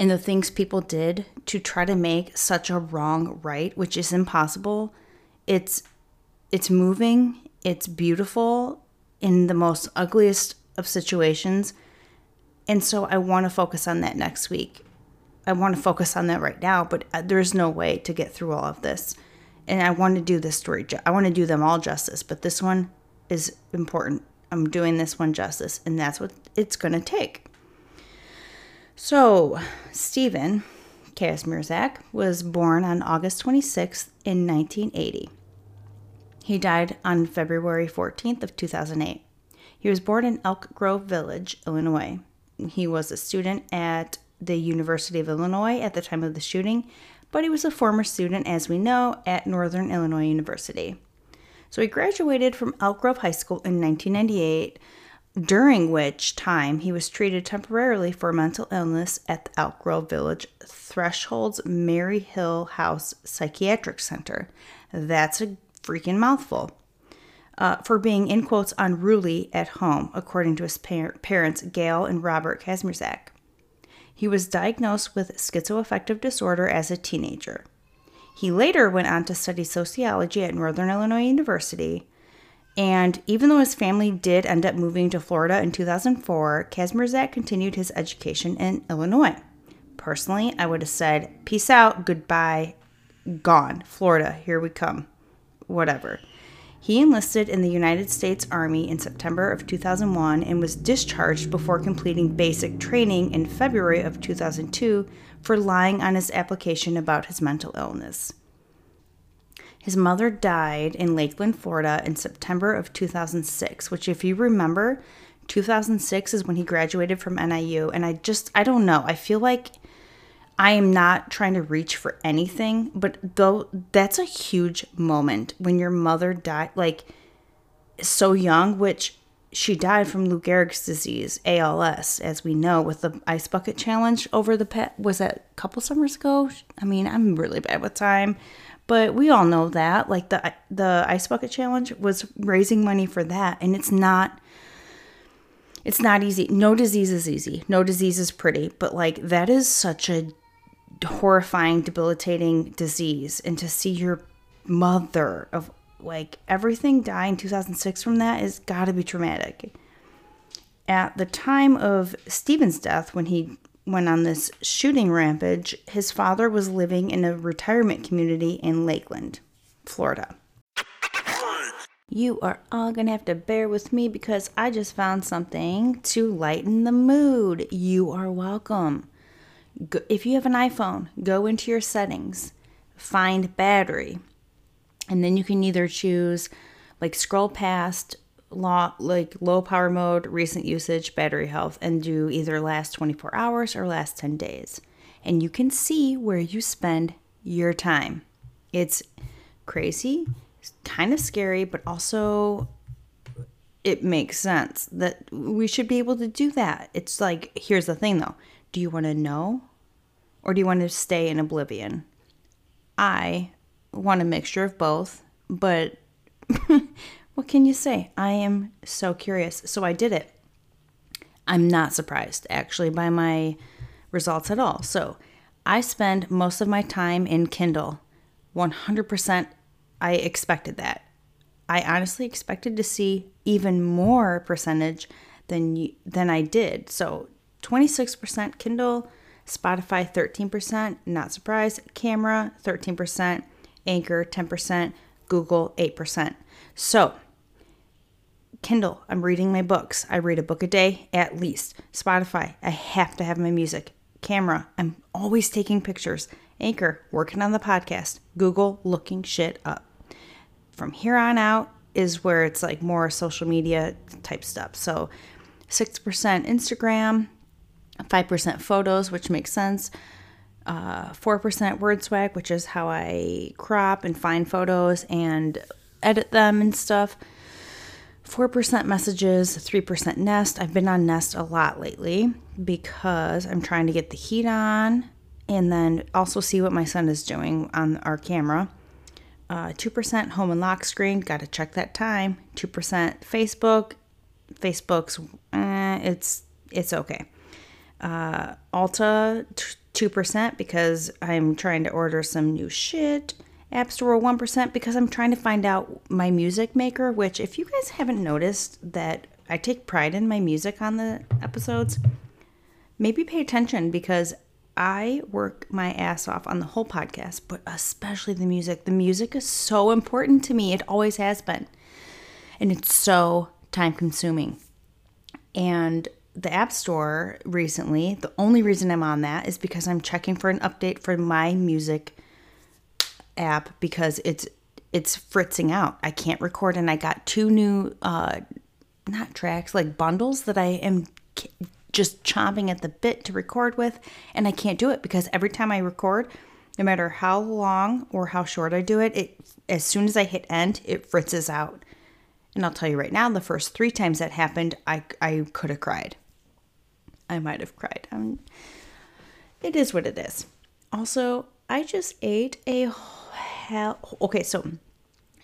and the things people did to try to make such a wrong right, which is impossible, it's it's moving, it's beautiful in the most ugliest of situations. And so I want to focus on that next week. I want to focus on that right now, but there's no way to get through all of this. And I want to do this story. Ju- I want to do them all justice, but this one is important. I'm doing this one justice, and that's what it's going to take. So, Stephen Kazmierczak was born on August twenty-sixth in nineteen eighty. He died on February fourteenth of two thousand eight. He was born in Elk Grove Village, Illinois. He was a student at the University of Illinois at the time of the shooting, but he was a former student, as we know, at Northern Illinois University. So he graduated from Elk Grove High School in nineteen ninety-eight, during which time he was treated temporarily for mental illness at the Elk Grove Village Threshold's Mary Hill House Psychiatric Center. That's a freaking mouthful. Uh, for being, in quotes, unruly at home, according to his par- parents, Gail and Robert Kazmierczak. He was diagnosed with schizoaffective disorder as a teenager. He later went on to study sociology at Northern Illinois University, and even though his family did end up moving to Florida in two thousand four, Kazmierczak continued his education in Illinois. Personally, I would have said, peace out, goodbye, gone, Florida, here we come, whatever. He enlisted in the United States Army in September of two thousand one and was discharged before completing basic training in February of two thousand two for lying on his application about his mental illness. His mother died in Lakeland, Florida in September of two thousand six, which, if you remember, two thousand six is when he graduated from N I U. And I just, I don't know, I feel like I am not trying to reach for anything, but though that's a huge moment when your mother died, like, so young, which she died from Lou Gehrig's disease, A L S, as we know, with the ice bucket challenge over the pet. Was that a couple summers ago? I mean, I'm really bad with time, but we all know that. Like, the the ice bucket challenge was raising money for that, and it's not... It's not easy. No disease is easy. No disease is pretty, but, like, that is such a horrifying, debilitating disease, and to see your mother of like everything die in two thousand six from that is gotta be traumatic. At the time of Stephen's death, when he went on this shooting rampage, his father was living in a retirement community in Lakeland, Florida. You are all gonna have to bear with me because I just found something to lighten the mood. You are welcome. Go, if you have an iPhone, go into your settings, find battery, and then you can either choose, like, scroll past, low, like low power mode, recent usage, battery health, and do either last twenty-four hours or last ten days. And you can see where you spend your time. It's crazy, it's kind of scary, but also it makes sense that we should be able to do that. It's like, here's the thing though. Do you want to know, or do you want to stay in oblivion? I want a mixture of both, but what can you say? I am so curious. So I did it. I'm not surprised, actually, by my results at all. So I spend most of my time in Kindle. one hundred percent I expected that. I honestly expected to see even more percentage than than I did. So twenty-six percent Kindle, Spotify thirteen percent, not surprised, camera thirteen percent, Anchor ten percent, Google eight percent. So, Kindle, I'm reading my books. I read a book a day at least. Spotify, I have to have my music. Camera, I'm always taking pictures. Anchor, working on the podcast. Google, looking shit up. From here on out, is where it's like more social media type stuff. So six percent Instagram, five percent photos, which makes sense, uh, four percent word swag, which is how I crop and find photos and edit them and stuff, four percent messages, three percent Nest. I've been on Nest a lot lately because I'm trying to get the heat on and then also see what my son is doing on our camera. Uh, two percent home and lock screen. Got to check that time. two percent Facebook. Facebook's, eh, it's it's okay. Uh, Ulta, t- two percent because I'm trying to order some new shit. App Store, one percent because I'm trying to find out my music maker, which if you guys haven't noticed that I take pride in my music on the episodes, maybe pay attention because I work my ass off on the whole podcast, but especially the music. The music is so important to me. It always has been. And it's so time consuming. And the App Store recently, the only reason I'm on that is because I'm checking for an update for my music app because it's it's fritzing out. I can't record, and I got two new, uh, not tracks, like bundles that I am just chomping at the bit to record with, and I can't do it because every time I record, no matter how long or how short I do it, it as soon as I hit end, it fritzes out. And I'll tell you right now, the first three times that happened, I, I could have cried. I might have cried. I'm, it is what it is. Also, I just ate a hell... Okay, so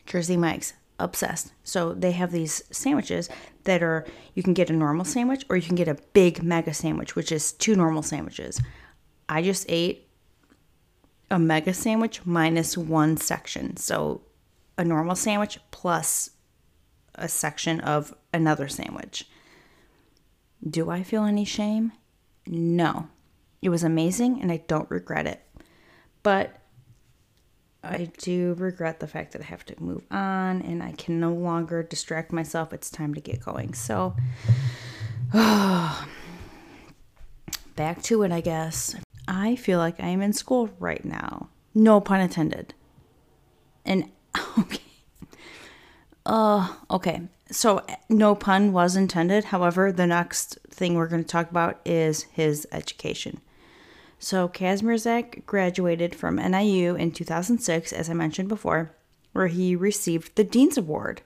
Jersey Mike's, obsessed. So they have these sandwiches that are... You can get a normal sandwich or you can get a big mega sandwich, which is two normal sandwiches. I just ate a mega sandwich minus one section. So a normal sandwich plus a section of another sandwich. Do I feel any shame? No. It was amazing and I don't regret it. But I do regret the fact that I have to move on and I can no longer distract myself. It's time to get going. So, oh, back to it, I guess. I feel like I am in school right now. No pun intended. And, okay. Uh, okay. So no pun was intended. However, the next thing we're going to talk about is his education. So Kazmierczak graduated from N I U in two thousand six, as I mentioned before, where he received the Dean's Award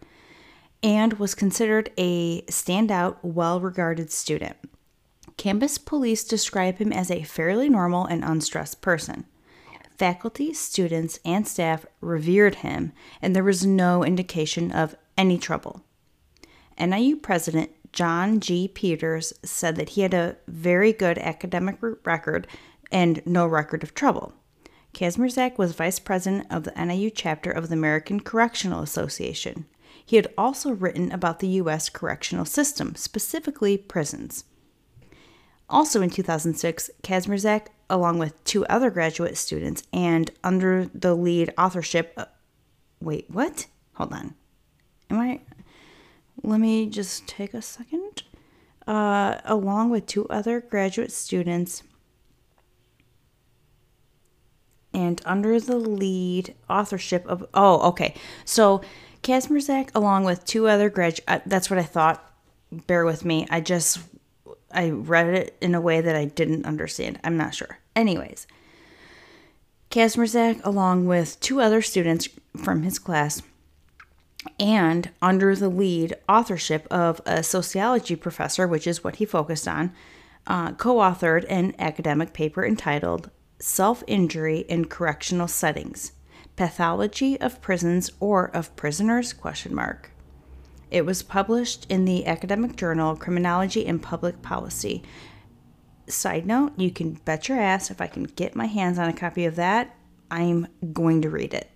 and was considered a standout, well-regarded student. Campus police describe him as a fairly normal and unstressed person. Faculty, students, and staff revered him, and there was no indication of any trouble. N I U President John G. Peters said that he had a very good academic record and no record of trouble. Kazmierczak was vice president of the N I U chapter of the American Correctional Association. He had also written about the U S correctional system, specifically prisons. Also in two thousand six, Kazmierczak, along with two other graduate students and under the lead authorship... Uh, wait, what? Hold on. Am I... Let me just take a second. Uh, along with two other graduate students and under the lead authorship of... Oh, okay. So Kazmierczak, along with two other graduate... Uh, that's what I thought. Bear with me. I just... I read it in a way that I didn't understand. I'm not sure. Anyways, Kazmierczak, along with two other students from his class and under the lead authorship of a sociology professor, which is what he focused on, uh, co-authored an academic paper entitled Self-Injury in Correctional Settings, Pathology of Prisons or of Prisoners? Question mark. It was published in the academic journal Criminology and Public Policy. Side note, you can bet your ass if I can get my hands on a copy of that, I'm going to read it.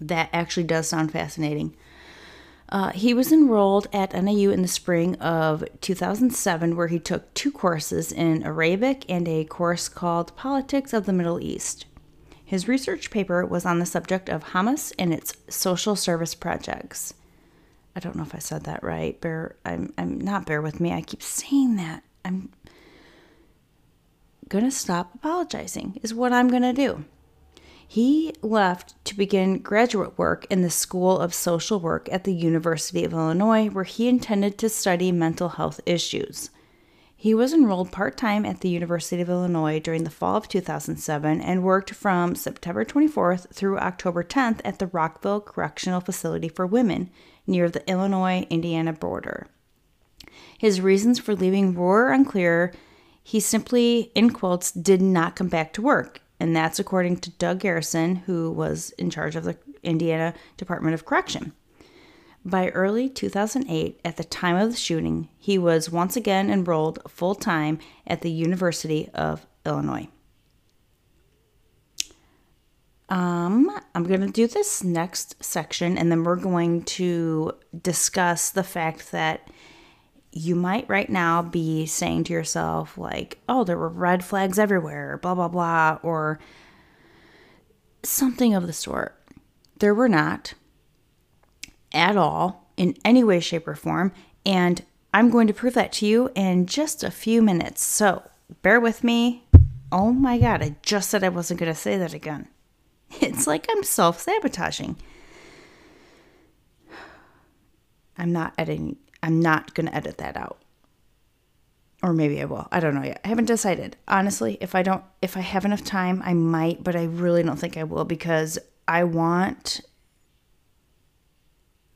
That actually does sound fascinating. Uh, he was enrolled at N I U in the spring of two thousand seven, where he took two courses in Arabic and a course called Politics of the Middle East. His research paper was on the subject of Hamas and its social service projects. I don't know if I said that right. Bear, I'm, I'm not bear with me. I keep saying that. I'm gonna stop apologizing is what I'm gonna do. He left to begin graduate work in the School of Social Work at the University of Illinois, where he intended to study mental health issues. He was enrolled part-time at the University of Illinois during the fall of two thousand seven and worked from September twenty-fourth through October tenth at the Rockville Correctional Facility for Women near the Illinois-Indiana border. His reasons for leaving were unclear. He simply, in quotes, did not come back to work. And that's according to Doug Garrison, who was in charge of the Indiana Department of Correction. By early two thousand eight, at the time of the shooting, he was once again enrolled full-time at the University of Illinois. Um, I'm going to do this next section, and then we're going to discuss the fact that you might right now be saying to yourself, like, oh, there were red flags everywhere, blah, blah, blah, or something of the sort. There were not at all in any way, shape, or form, and I'm going to prove that to you in just a few minutes, so bear with me. Oh my God, I just said I wasn't going to say that again. It's like I'm self-sabotaging. I'm not editing. I'm not going to edit that out. Or maybe I will. I don't know yet. I haven't decided. Honestly, if I don't, if I have enough time, I might, but I really don't think I will because I want,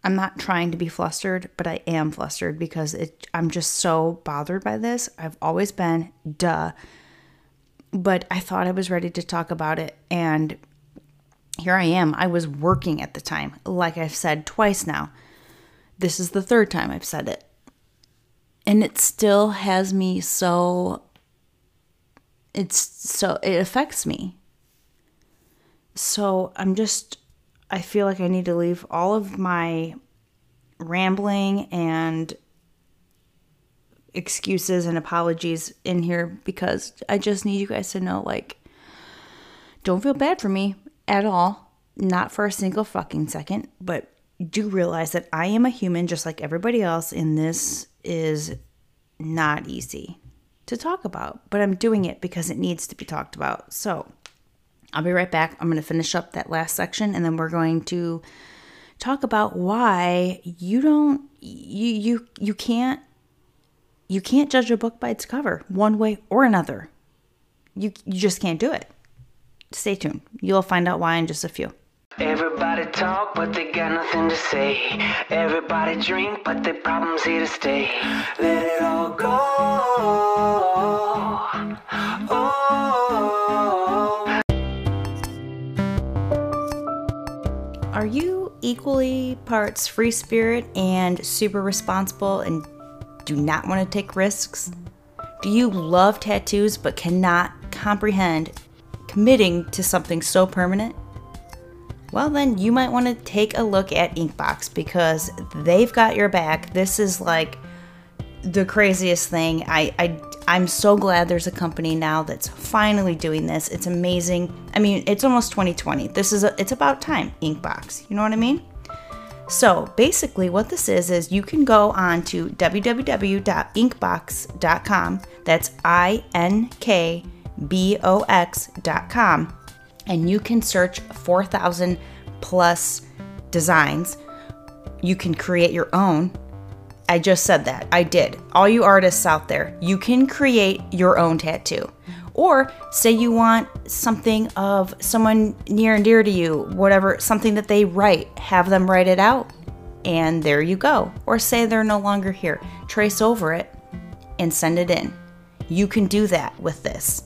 I'm not trying to be flustered, but I am flustered because it. I'm just so bothered by this. I've always been, duh. But I thought I was ready to talk about it, and here I am. I was working at the time, like I've said twice now. This is the third time I've said it. And it still has me so, it's so, it affects me. So I'm just, I feel like I need to leave all of my rambling and excuses and apologies in here because I just need you guys to know, like, don't feel bad for me at all. Not for a single fucking second, but do realize that I am a human just like everybody else, and this is not easy to talk about, but I'm doing it because it needs to be talked about. So I'll be right back. I'm going to finish up that last section, and then we're going to talk about why you don't, you, you, you can't, you can't judge a book by its cover one way or another. You, you just can't do it. Stay tuned. You'll find out why in just a few. Everybody talk, but they got nothing to say. Everybody drink, but their problem's here to stay. Let it all go. Oh. Are you equally parts free spirit and super responsible and do not want to take risks? Do you love tattoos but cannot comprehend committing to something so permanent? Well, then you might want to take a look at Inkbox because they've got your back. This is like the craziest thing. I, I, I'm so glad there's a company now that's finally doing this. It's amazing. I mean, it's almost twenty twenty. This is a, it's about time, Inkbox. You know what I mean? So basically what this is, is you can go on to w w w dot inkbox dot com. That's I N K B O X dot com. And you can search four thousand plus designs. You can create your own. I just said that. I did. All you artists out there, you can create your own tattoo. Or say you want something of someone near and dear to you, whatever, something that they write, have them write it out, and there you go. Or say they're no longer here, trace over it and send it in. You can do that with this.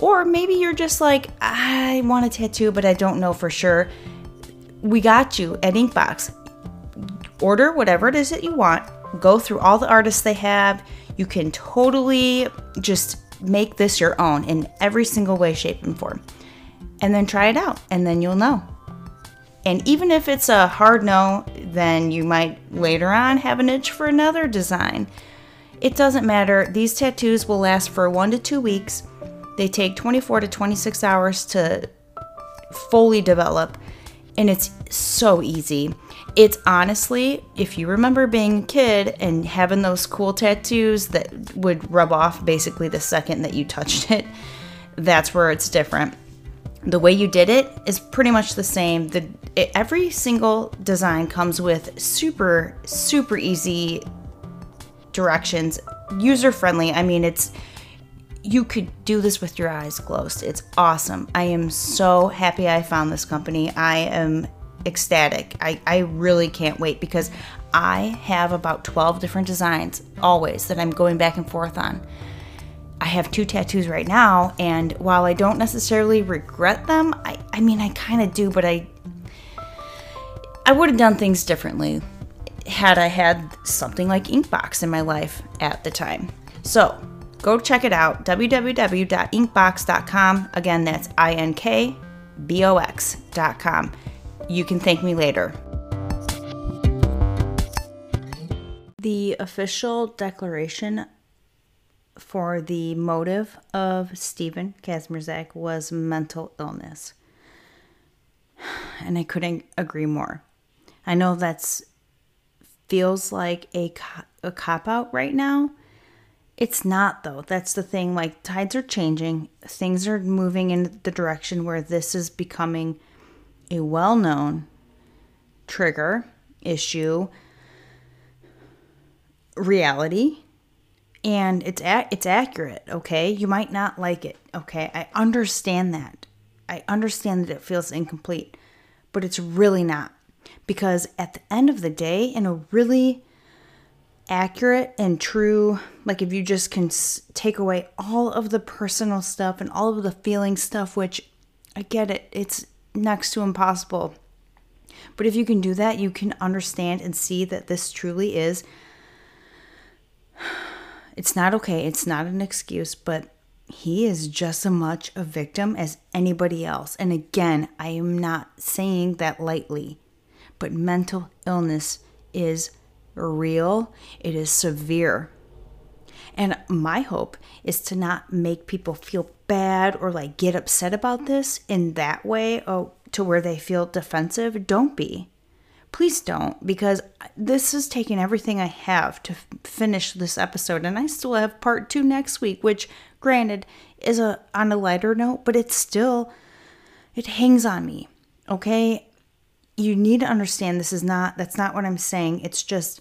Or maybe you're just like, I want a tattoo, but I don't know for sure. We got you at Inkbox. Order whatever it is that you want. Go through all the artists they have. You can totally just make this your own in every single way, shape, and form. And then try it out, and then you'll know. And even if it's a hard no, then you might later on have an itch for another design. It doesn't matter. These tattoos will last for one to two weeks. They take twenty-four to twenty-six hours to fully develop, and it's so easy. It's honestly, if you remember being a kid and having those cool tattoos that would rub off basically the second that you touched it, that's where it's different. The way you did it is pretty much the same. The it, every single design comes with super, super easy directions, user-friendly. I mean, it's you could do this with your eyes closed. It's awesome. I am so happy I found this company. I am ecstatic. I, I really can't wait because I have about twelve different designs always that I'm going back and forth on. I have two tattoos right now, and while I don't necessarily regret them, I, I mean, I kind of do, but I I would have done things differently had I had something like Inkbox in my life at the time. So go check it out, w w w dot inkbox dot com. Again, that's I N K B O X dot com. You can thank me later. The official declaration for the motive of Stephen Kazmierczak was mental illness. And I couldn't agree more. I know that's feels like a, a cop-out right now. It's not, though. That's the thing. Like, tides are changing. Things are moving in the direction where this is becoming a well-known trigger, issue, reality. And it's a it's accurate, okay? You might not like it, okay? I understand that. I understand that it feels incomplete, but it's really not. Because at the end of the day, in a really accurate and true, like if you just can take away all of the personal stuff and all of the feeling stuff, which I get it, it's next to impossible. But if you can do that, you can understand and see that this truly is... It's not okay, it's not an excuse, but he is just as much a victim as anybody else. And again, I am not saying that lightly, but mental illness is real, it is severe. And my hope is to not make people feel bad or like get upset about this in that way, oh, to where they feel defensive. Don't be. Please don't, because this is taking everything I have to finish this episode, and I still have part two next week, which, granted, is a on a lighter note, but it's still, it hangs on me, okay? You need to understand this is not, that's not what I'm saying. It's just,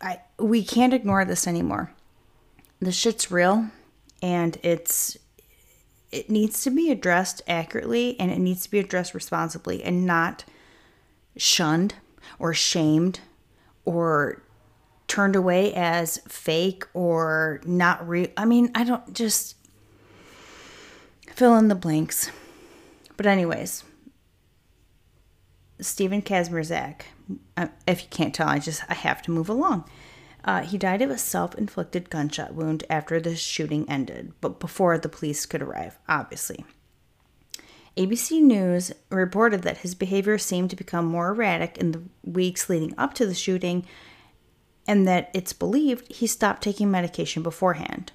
I we can't ignore this anymore. This shit's real, and it's, it needs to be addressed accurately, and it needs to be addressed responsibly, and not shunned or shamed or turned away as fake or not real. I mean, I don't just fill in the blanks. But anyways, Stephen Kazmierczak, if you can't tell, I just, I have to move along. Uh, he died of a self-inflicted gunshot wound after the shooting ended, but before the police could arrive, obviously. A B C News reported that his behavior seemed to become more erratic in the weeks leading up to the shooting, and that it's believed he stopped taking medication beforehand.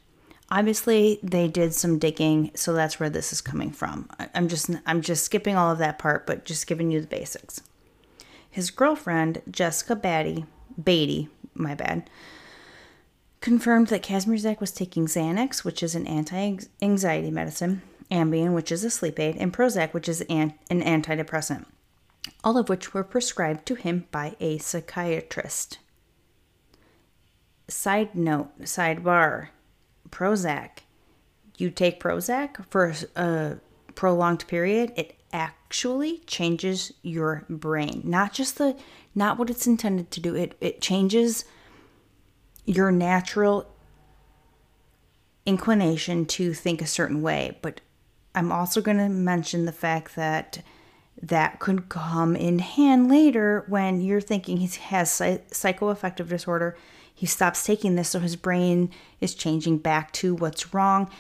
Obviously, they did some digging, so that's where this is coming from. I'm just I'm just skipping all of that part, but just giving you the basics. His girlfriend, Jessica Beatty, Beatty, my bad, confirmed that Kazmierczak was taking Xanax, which is an anti-anxiety medicine, Ambien, which is a sleep aid, and Prozac, which is an, an antidepressant, all of which were prescribed to him by a psychiatrist. Side note, sidebar, Prozac. You take Prozac for a prolonged period, it actually changes your brain. Not just the, not what it's intended to do, it, it changes your natural inclination to think a certain way. But I'm also going to mention the fact that that could come in hand later when you're thinking he has psychoaffective disorder. He stops taking this, so his brain is changing back to what's wrong.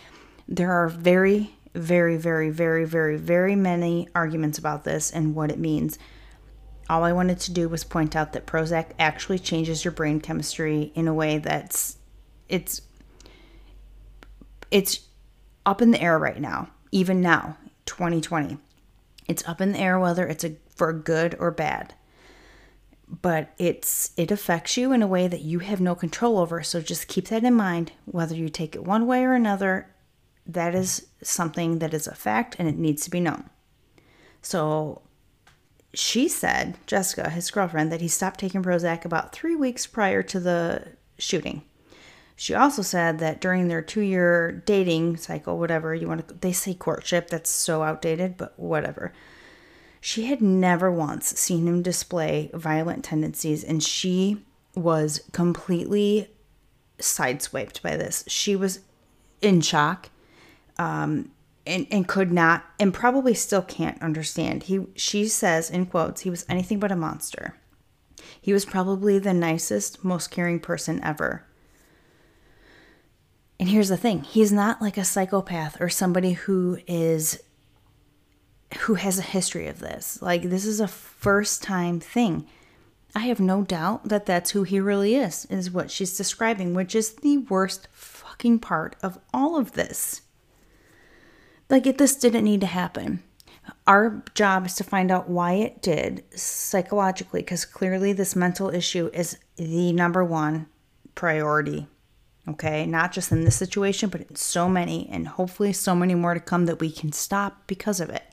There are very, very, very, very, very, very many arguments about this and what it means. All I wanted to do was point out that Prozac actually changes your brain chemistry in a way that's, it's, it's up in the air right now. Even now, twenty twenty, it's up in the air whether it's a, for good or bad, but it's it affects you in a way that you have no control over. So just keep that in mind, whether you take it one way or another, that is something that is a fact and it needs to be known. So she said, Jessica, his girlfriend, that he stopped taking Prozac about three weeks prior to the shooting. She also said that during their two-year dating cycle, whatever you want to, they say courtship, that's so outdated, but whatever. She had never once seen him display violent tendencies, and she was completely sideswiped by this. She was in shock, um, and, and could not, and probably still can't understand. He, she says, in quotes, he was anything but a monster. He was probably the nicest, most caring person ever. And here's the thing. He's not like a psychopath or somebody who is... who has a history of this. Like, this is a first time thing. I have no doubt that that's who he really is, is what she's describing, which is the worst fucking part of all of this. Like, it, this didn't need to happen. Our job is to find out why it did psychologically, because clearly this mental issue is the number one priority. Okay, not just in this situation, but in so many, and hopefully so many more to come that we can stop because of it.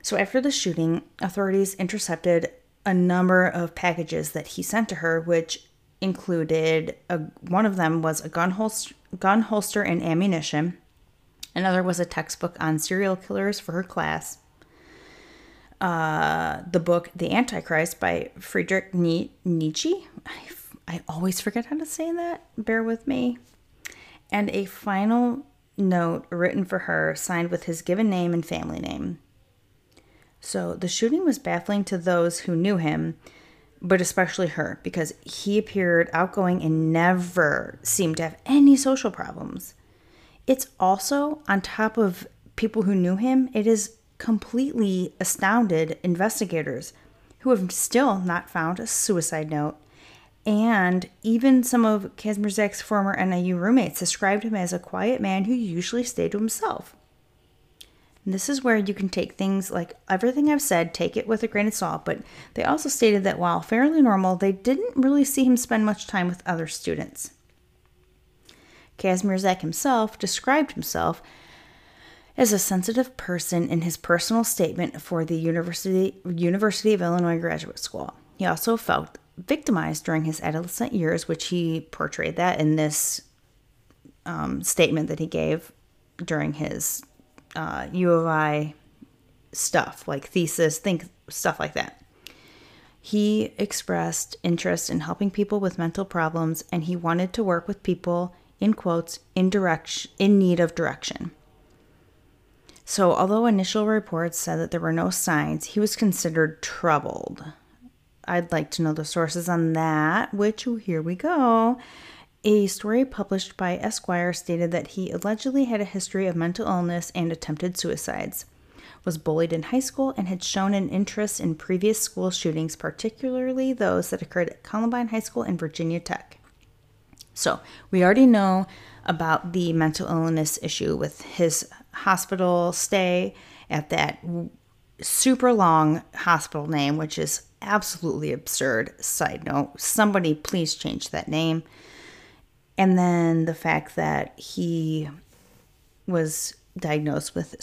So after the shooting, authorities intercepted a number of packages that he sent to her, which included, a, one of them was a gun holster, gun holster and ammunition. Another was a textbook on serial killers for her class. Uh, the book, The Antichrist by Friedrich Nietzsche. I, I always forget how to say that. Bear with me. And a final note written for her, signed with his given name and family name. So the shooting was baffling to those who knew him, but especially her, because he appeared outgoing and never seemed to have any social problems. It's also, on top of people who knew him, it is completely astounded investigators who have still not found a suicide note. And even some of Kazmierczak's former N I U roommates described him as a quiet man who usually stayed to himself. This is where you can take things like everything I've said, take it with a grain of salt, but they also stated that while fairly normal, they didn't really see him spend much time with other students. Kazmierczak himself described himself as a sensitive person in his personal statement for the University, University of Illinois Graduate School. He also felt victimized during his adolescent years, which he portrayed that in this um, statement that he gave during his Uh, U of I stuff, like thesis, think stuff like that. He expressed interest in helping people with mental problems, and he wanted to work with people, in quotes, in direction, in need of direction. So although initial reports said that there were no signs, he was considered troubled. I'd like to know the sources on that, which, oh, here we go. A story published by Esquire stated that he allegedly had a history of mental illness and attempted suicides, was bullied in high school, and had shown an interest in previous school shootings, particularly those that occurred at Columbine High School and Virginia Tech. So we already know about the mental illness issue with his hospital stay at that super long hospital name, which is absolutely absurd. Side note, somebody please change that name. And then the fact that he was diagnosed with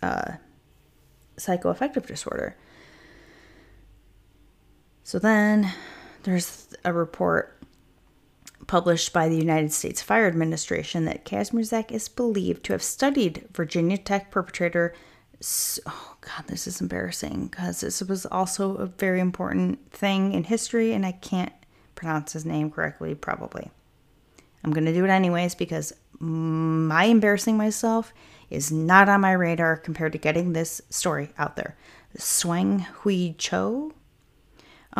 uh, psychoaffective disorder. So then there's a report published by the United States Fire Administration that Kazmierczak is believed to have studied Virginia Tech perpetrator. Oh, God, this is embarrassing because this was also a very important thing in history, and I can't pronounce his name correctly, probably. I'm going to do it anyways because my embarrassing myself is not on my radar compared to getting this story out there. Swang Hui Cho.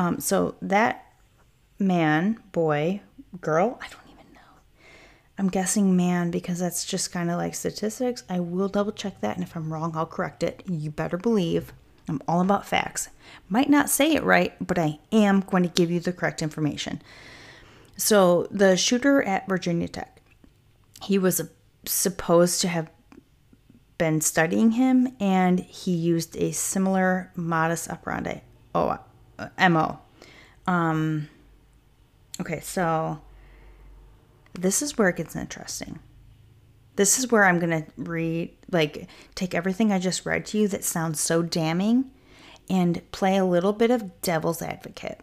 Um, so that man, boy, girl, I don't even know. I'm guessing man because that's just kind of like statistics. I will double check that, and if I'm wrong, I'll correct it. You better believe I'm all about facts. Might not say it right, but I am going to give you the correct information. So the shooter at Virginia Tech, he was supposed to have been studying him, and he used a similar modus operandi, oh, M O. Um, okay, so this is where it gets interesting. This is where I'm going to read, like, take everything I just read to you that sounds so damning and play a little bit of devil's advocate.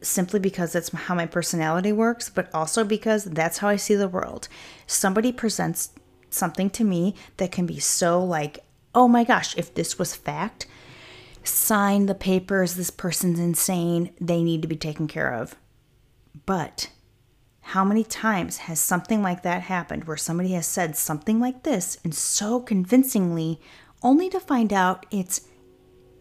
Simply because that's how my personality works, but also because that's how I see the world. Somebody presents something to me that can be so like, oh my gosh, if this was fact, sign the papers, this person's insane, they need to be taken care of. But how many times has something like that happened where somebody has said something like this and so convincingly only to find out it's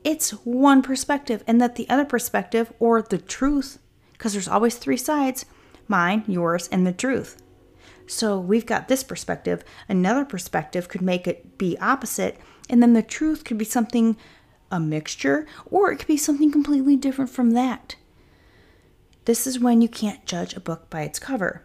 It's one perspective, and that the other perspective, or the truth, because there's always three sides, mine, yours, and the truth. So we've got this perspective, another perspective could make it be opposite, and then the truth could be something, a mixture, or it could be something completely different from that. This is when you can't judge a book by its cover.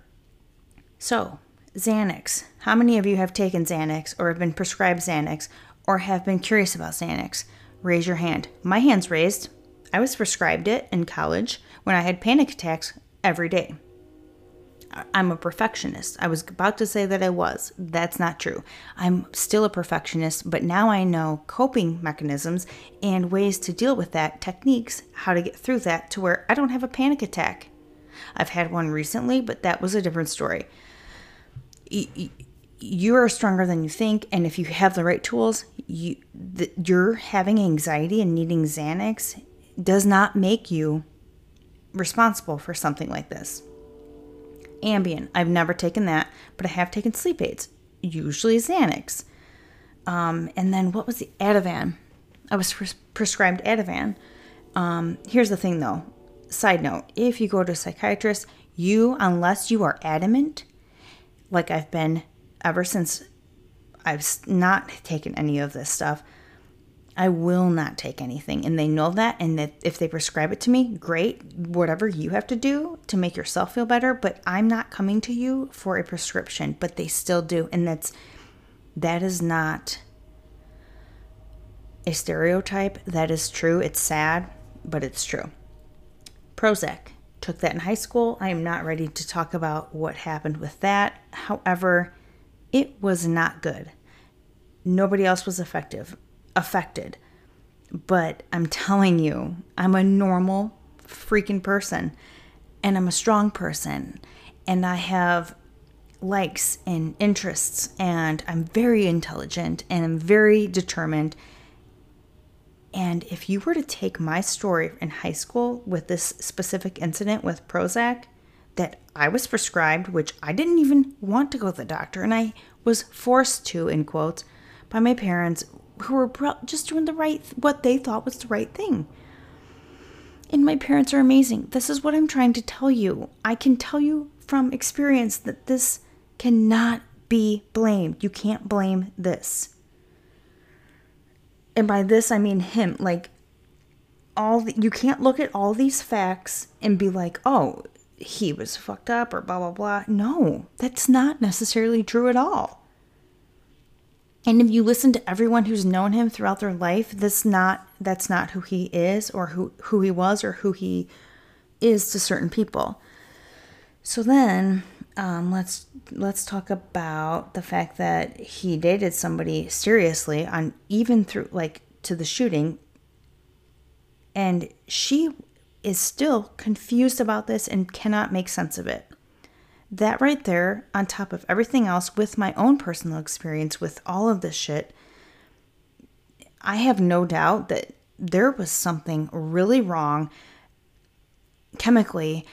So, Xanax. How many of you have taken Xanax, or have been prescribed Xanax, or have been curious about Xanax? Raise your hand. My hand's raised. I was prescribed it in college when I had panic attacks every day. I'm a perfectionist. I was about to say that I was. That's not true. I'm still a perfectionist, but now I know coping mechanisms and ways to deal with that, techniques, how to get through that to where I don't have a panic attack. I've had one recently, but that was a different story. You are stronger than you think, and if you have the right tools, You, the, you're having anxiety and needing Xanax does not make you responsible for something like this. Ambien, I've never taken that, but I have taken sleep aids, usually Xanax. Um, and then what was the Ativan? I was pres- prescribed Ativan. Um, here's the thing though, side note, if you go to a psychiatrist, you, unless you are adamant, like I've been ever since I've not taken any of this stuff. I will not take anything. And they know that. And that if they prescribe it to me, great. Whatever you have to do to make yourself feel better. But I'm not coming to you for a prescription. But they still do. And that's that is not a stereotype. That is true. It's sad, but it's true. Prozac. Took that in high school. I am not ready to talk about what happened with that. However, it was not good. Nobody else was effective, affected. But I'm telling you, I'm a normal freaking person. And I'm a strong person. And I have likes and interests. And I'm very intelligent. And I'm very determined. And if you were to take my story in high school with this specific incident with Prozac, that I was prescribed, which I didn't even want to go to the doctor, and I was forced to, in quotes, by my parents, who were just doing the right, what they thought was the right thing. And my parents are amazing. This is what I'm trying to tell you. I can tell you from experience that this cannot be blamed. You can't blame this. And by this, I mean him. Like, all the, you can't look at all these facts and be like, oh, he was fucked up or blah, blah, blah. No, that's not necessarily true at all. And if you listen to everyone who's known him throughout their life, that's not, that's not who he is or who, who he was or who he is to certain people. So then um, let's, let's talk about the fact that he dated somebody seriously on even through like to the shooting. And she is still confused about this and cannot make sense of it. That right there, on top of everything else, with my own personal experience with all of this shit, I have no doubt that there was something really wrong chemically,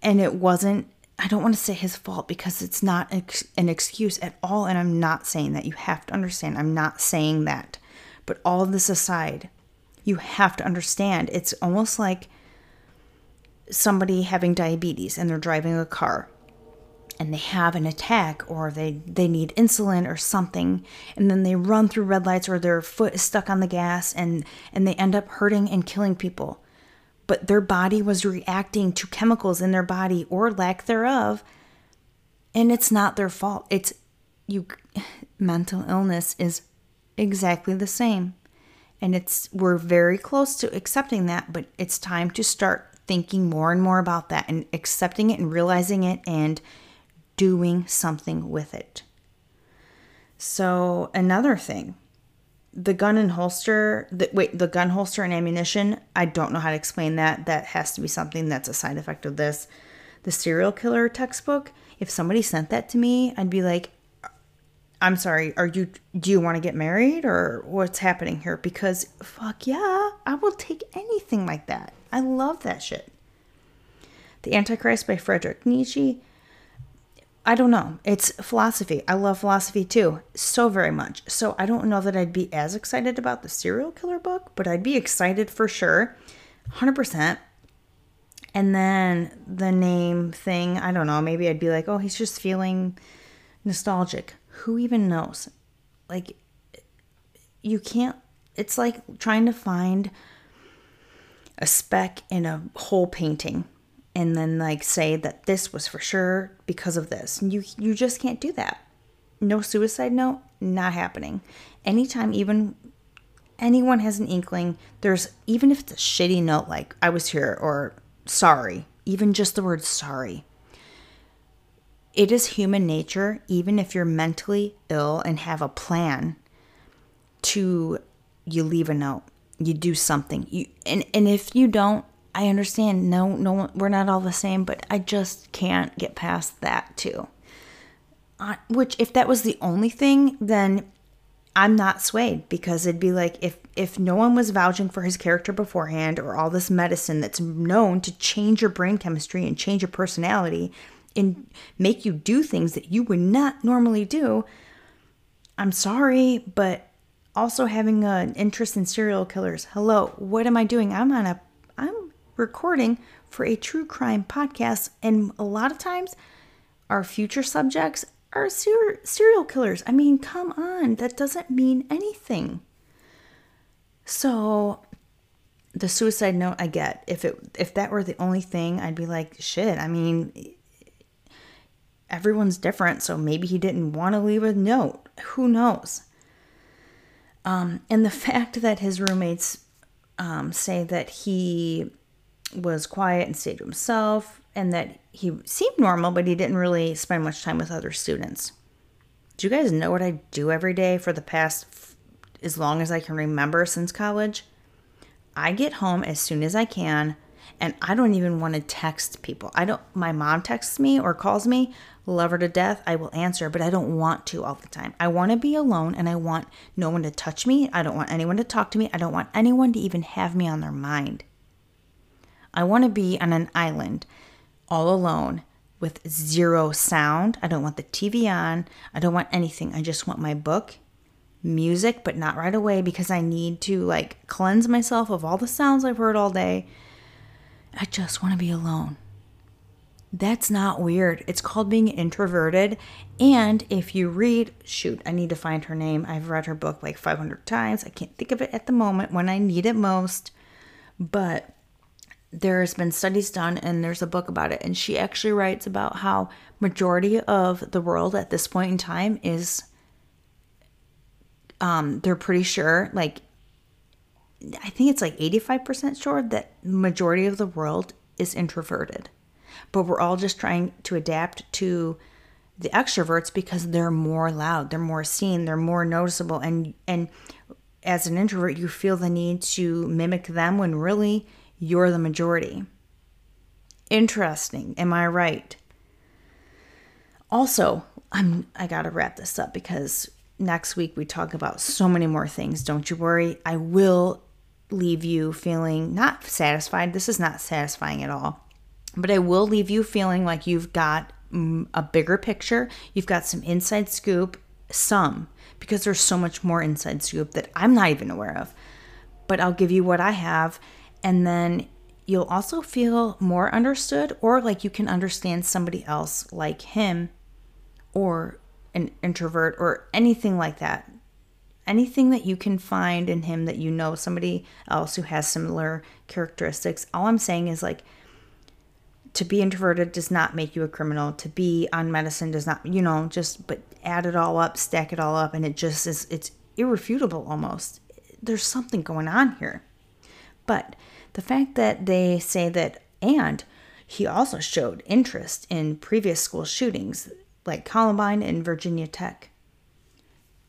and it wasn't, I don't want to say his fault because it's not an excuse at all, and I'm not saying that. You have to understand, I'm not saying that. But all of this aside, you have to understand, it's almost like somebody having diabetes and they're driving a car and they have an attack or they, they need insulin or something, and then they run through red lights or their foot is stuck on the gas and, and they end up hurting and killing people. But their body was reacting to chemicals in their body or lack thereof, and it's not their fault. It's you. Mental illness is exactly the same. And it's we're very close to accepting that, but it's time to start thinking more and more about that and accepting it and realizing it and doing something with it. So another thing, the gun and holster, the, wait, the gun holster and ammunition, I don't know how to explain that. That has to be something that's a side effect of this. The serial killer textbook, if somebody sent that to me, I'd be like, I'm sorry, are you, do you want to get married or what's happening here? Because fuck yeah, I will take anything like that. I love that shit. The Antichrist by Friedrich Nietzsche. I don't know. It's philosophy. I love philosophy too, so very much. So I don't know that I'd be as excited about the serial killer book, but I'd be excited for sure, one hundred percent. And then the name thing, I don't know. Maybe I'd be like, oh, he's just feeling nostalgic. Who even knows? Like, you can't, it's like trying to find a speck in a whole painting. And then like say that this was for sure because of this. You you just can't do that. No suicide note, not happening. Anytime even anyone has an inkling, there's, even if it's a shitty note like I was here or sorry, even just the word sorry. It is human nature, even if you're mentally ill and have a plan, to you leave a note, you do something. You and, and if you don't, I understand, no, no, we're not all the same, but I just can't get past that too. Uh, which, if that was the only thing, then I'm not swayed, because it'd be like, if, if no one was vouching for his character beforehand, or all this medicine that's known to change your brain chemistry and change your personality and make you do things that you would not normally do, I'm sorry, but also having an interest in serial killers. Hello, what am I doing? I'm on a, I'm recording for a true crime podcast, and a lot of times our future subjects are ser- serial killers. I mean, come on, that doesn't mean anything. So the suicide note, I get. If it if that were the only thing, I'd be like, shit, I mean, everyone's different, so maybe he didn't want to leave a note. Who knows? Um, and the fact that his roommates um, say that he was quiet and stayed to himself, and that he seemed normal, but he didn't really spend much time with other students. Do you guys know what I do every day for the past, f- as long as I can remember since college? I get home as soon as I can, and I don't even want to text people. I don't, my mom texts me or calls me, love her to death, I will answer, but I don't want to all the time. I want to be alone, and I want no one to touch me. I don't want anyone to talk to me. I don't want anyone to even have me on their mind. I want to be on an island all alone with zero sound. I don't want the T V on. I don't want anything. I just want my book, music, but not right away, because I need to like cleanse myself of all the sounds I've heard all day. I just want to be alone. That's not weird. It's called being introverted. And if you read, shoot, I need to find her name. I've read her book like five hundred times. I can't think of it at the moment when I need it most, but there's been studies done, and there's a book about it. And she actually writes about how majority of the world at this point in time is, um, they're pretty sure, like, I think it's like eighty-five percent sure that majority of the world is introverted, but we're all just trying to adapt to the extroverts because they're more loud, they're more seen, they're more noticeable. And, and as an introvert, you feel the need to mimic them when really you're the majority. Interesting. Am I right? Also, I'm, I gotta wrap this up because next week we talk about so many more things. Don't you worry. I will leave you feeling not satisfied. This is not satisfying at all. But I will leave you feeling like you've got a bigger picture. You've got some inside scoop. Some. Because there's so much more inside scoop that I'm not even aware of. But I'll give you what I have. And then you'll also feel more understood, or like you can understand somebody else like him or an introvert or anything like that. Anything that you can find in him that you know somebody else who has similar characteristics. All I'm saying is, like, to be introverted does not make you a criminal. To be on medicine does not, you know, just, but add it all up, stack it all up, and it just is, it's irrefutable almost. There's something going on here. But the fact that they say that, and he also showed interest in previous school shootings, like Columbine and Virginia Tech.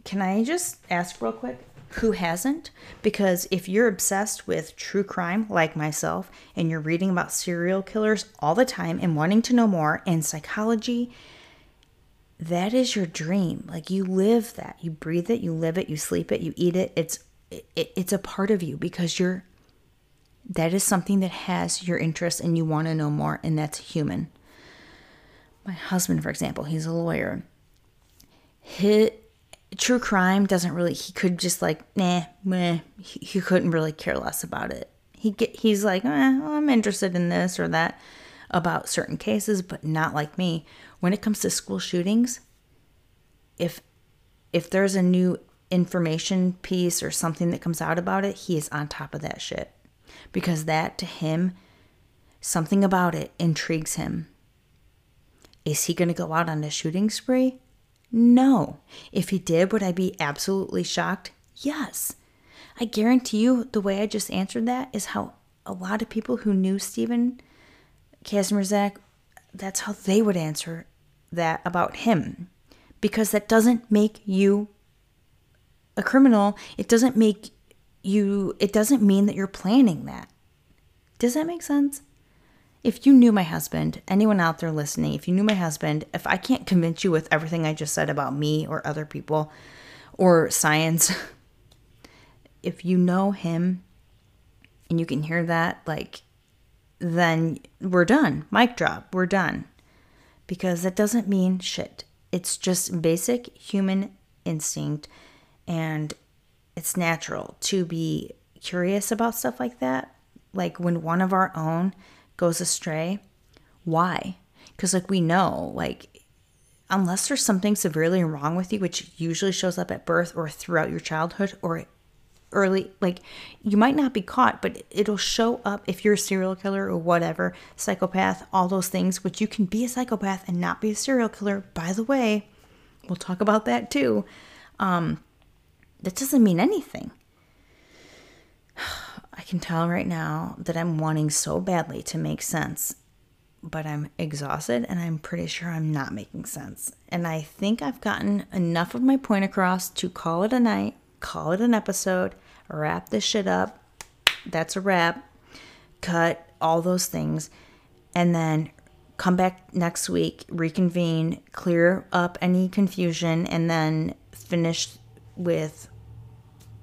Can I just ask real quick, who hasn't? Because if you're obsessed with true crime like myself and you're reading about serial killers all the time and wanting to know more, and psychology, that is your dream. Like, you live that. You breathe it, you live it, you sleep it, you eat it. It's it, it's a part of you because you're that is something that has your interest and you want to know more, and that's human. My husband, for example, he's a lawyer. His true crime doesn't really, he could just like, nah, meh. He, he couldn't really care less about it. He get, he's like, eh, well, I'm interested in this or that about certain cases, but not like me. When it comes to school shootings, if if there's a new information piece or something that comes out about it, he is on top of that shit. Because that, to him, something about it intrigues him. Is he going to go out on a shooting spree? No. If he did, would I be absolutely shocked? Yes. I guarantee you the way I just answered that is how a lot of people who knew Stephen Kazmierczak, that's how they would answer that about him. Because that doesn't make you a criminal. It doesn't make you, it doesn't mean that you're planning that. Does that make sense? If you knew my husband, anyone out there listening, if you knew my husband, if I can't convince you with everything I just said about me or other people or science, if you know him and you can hear that, like, then we're done. Mic drop. We're done. Because that doesn't mean shit. It's just basic human instinct, and it's natural to be curious about stuff like that. Like when one of our own goes astray, why? Because like we know, like unless there's something severely wrong with you, which usually shows up at birth or throughout your childhood or early, like you might not be caught, but it'll show up if you're a serial killer or whatever, psychopath, all those things, which you can be a psychopath and not be a serial killer. By the way, we'll talk about that too. Um, That doesn't mean anything. I can tell right now that I'm wanting so badly to make sense, but I'm exhausted and I'm pretty sure I'm not making sense. And I think I've gotten enough of my point across to call it a night, call it an episode, wrap this shit up. That's a wrap. Cut all those things. And then come back next week, reconvene, clear up any confusion, and then finish with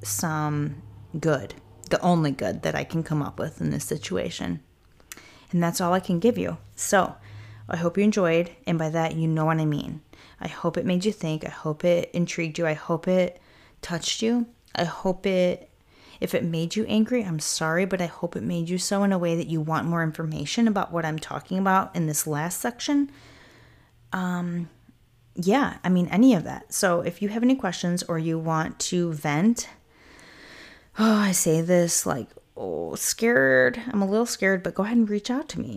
some good, the only good that I can come up with in this situation. And that's all I can give you. So I hope you enjoyed. And by that, you know what I mean. I hope it made you think. I hope it intrigued you. I hope it touched you. I hope it, if it made you angry, I'm sorry, but I hope it made you so in a way that you want more information about what I'm talking about in this last section. Um, Yeah, I mean, any of that. So if you have any questions or you want to vent, oh, I say this like, oh, scared. I'm a little scared, but go ahead and reach out to me.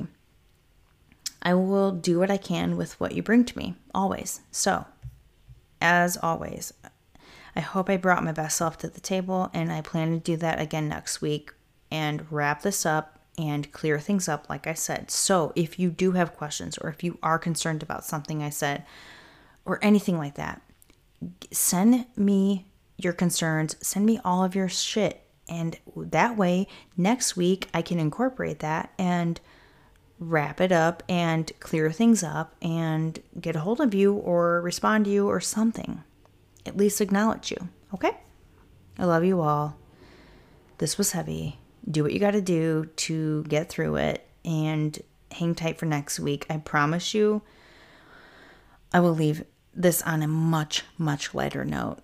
I will do what I can with what you bring to me, always. So, as always, I hope I brought my best self to the table, and I plan to do that again next week and wrap this up and clear things up, like I said. So if you do have questions or if you are concerned about something I said, or anything like that, send me your concerns, send me all of your shit. And that way, next week, I can incorporate that and wrap it up and clear things up and get a hold of you or respond to you or something. At least acknowledge you, okay? I love you all. This was heavy. Do what you got to do to get through it and hang tight for next week. I promise you, I will leave this on a much, much lighter note.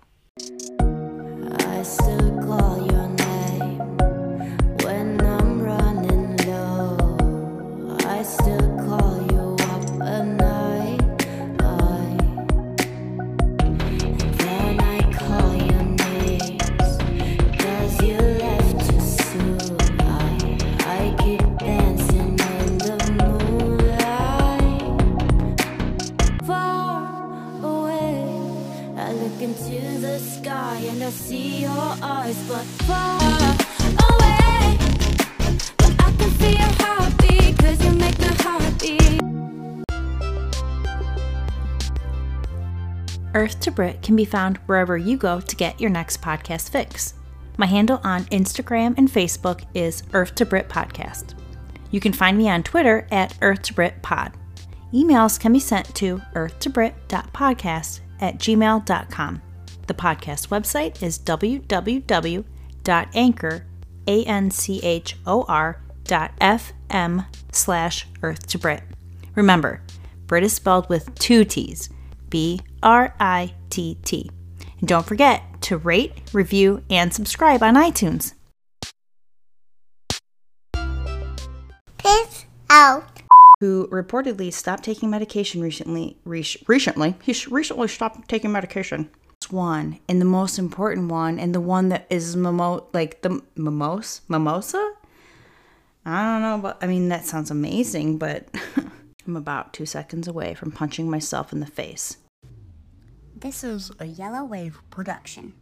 I still call your name when I'm running low. I still call you up at night. I, and then I call your names, 'cause you left too soon. I, I keep dancing in the moonlight. Far I look into the sky and I see your eyes, but far away. But I can feel your heartbeat, 'cause you make my heart beat. Earth to Brit can be found wherever you go to get your next podcast fix. My handle on Instagram and Facebook is Earth to Brit Podcast. You can find me on Twitter at Earth to Brit Pod. Emails can be sent to earth to brit dot podcast at gmail dot com. The podcast website is w w w dot anchor dot f m slash earth to brit. Remember, Brit is spelled with two T's, B R I T T. And don't forget to rate, review, and subscribe on iTunes. Piss out. Who reportedly stopped taking medication recently. Re- recently? He recently stopped taking medication. One, and the most important one, and the one that is mimo- like the mimos- mimosa? I don't know, but I mean, that sounds amazing, but I'm about two seconds away from punching myself in the face. This is a Yellow Wave production.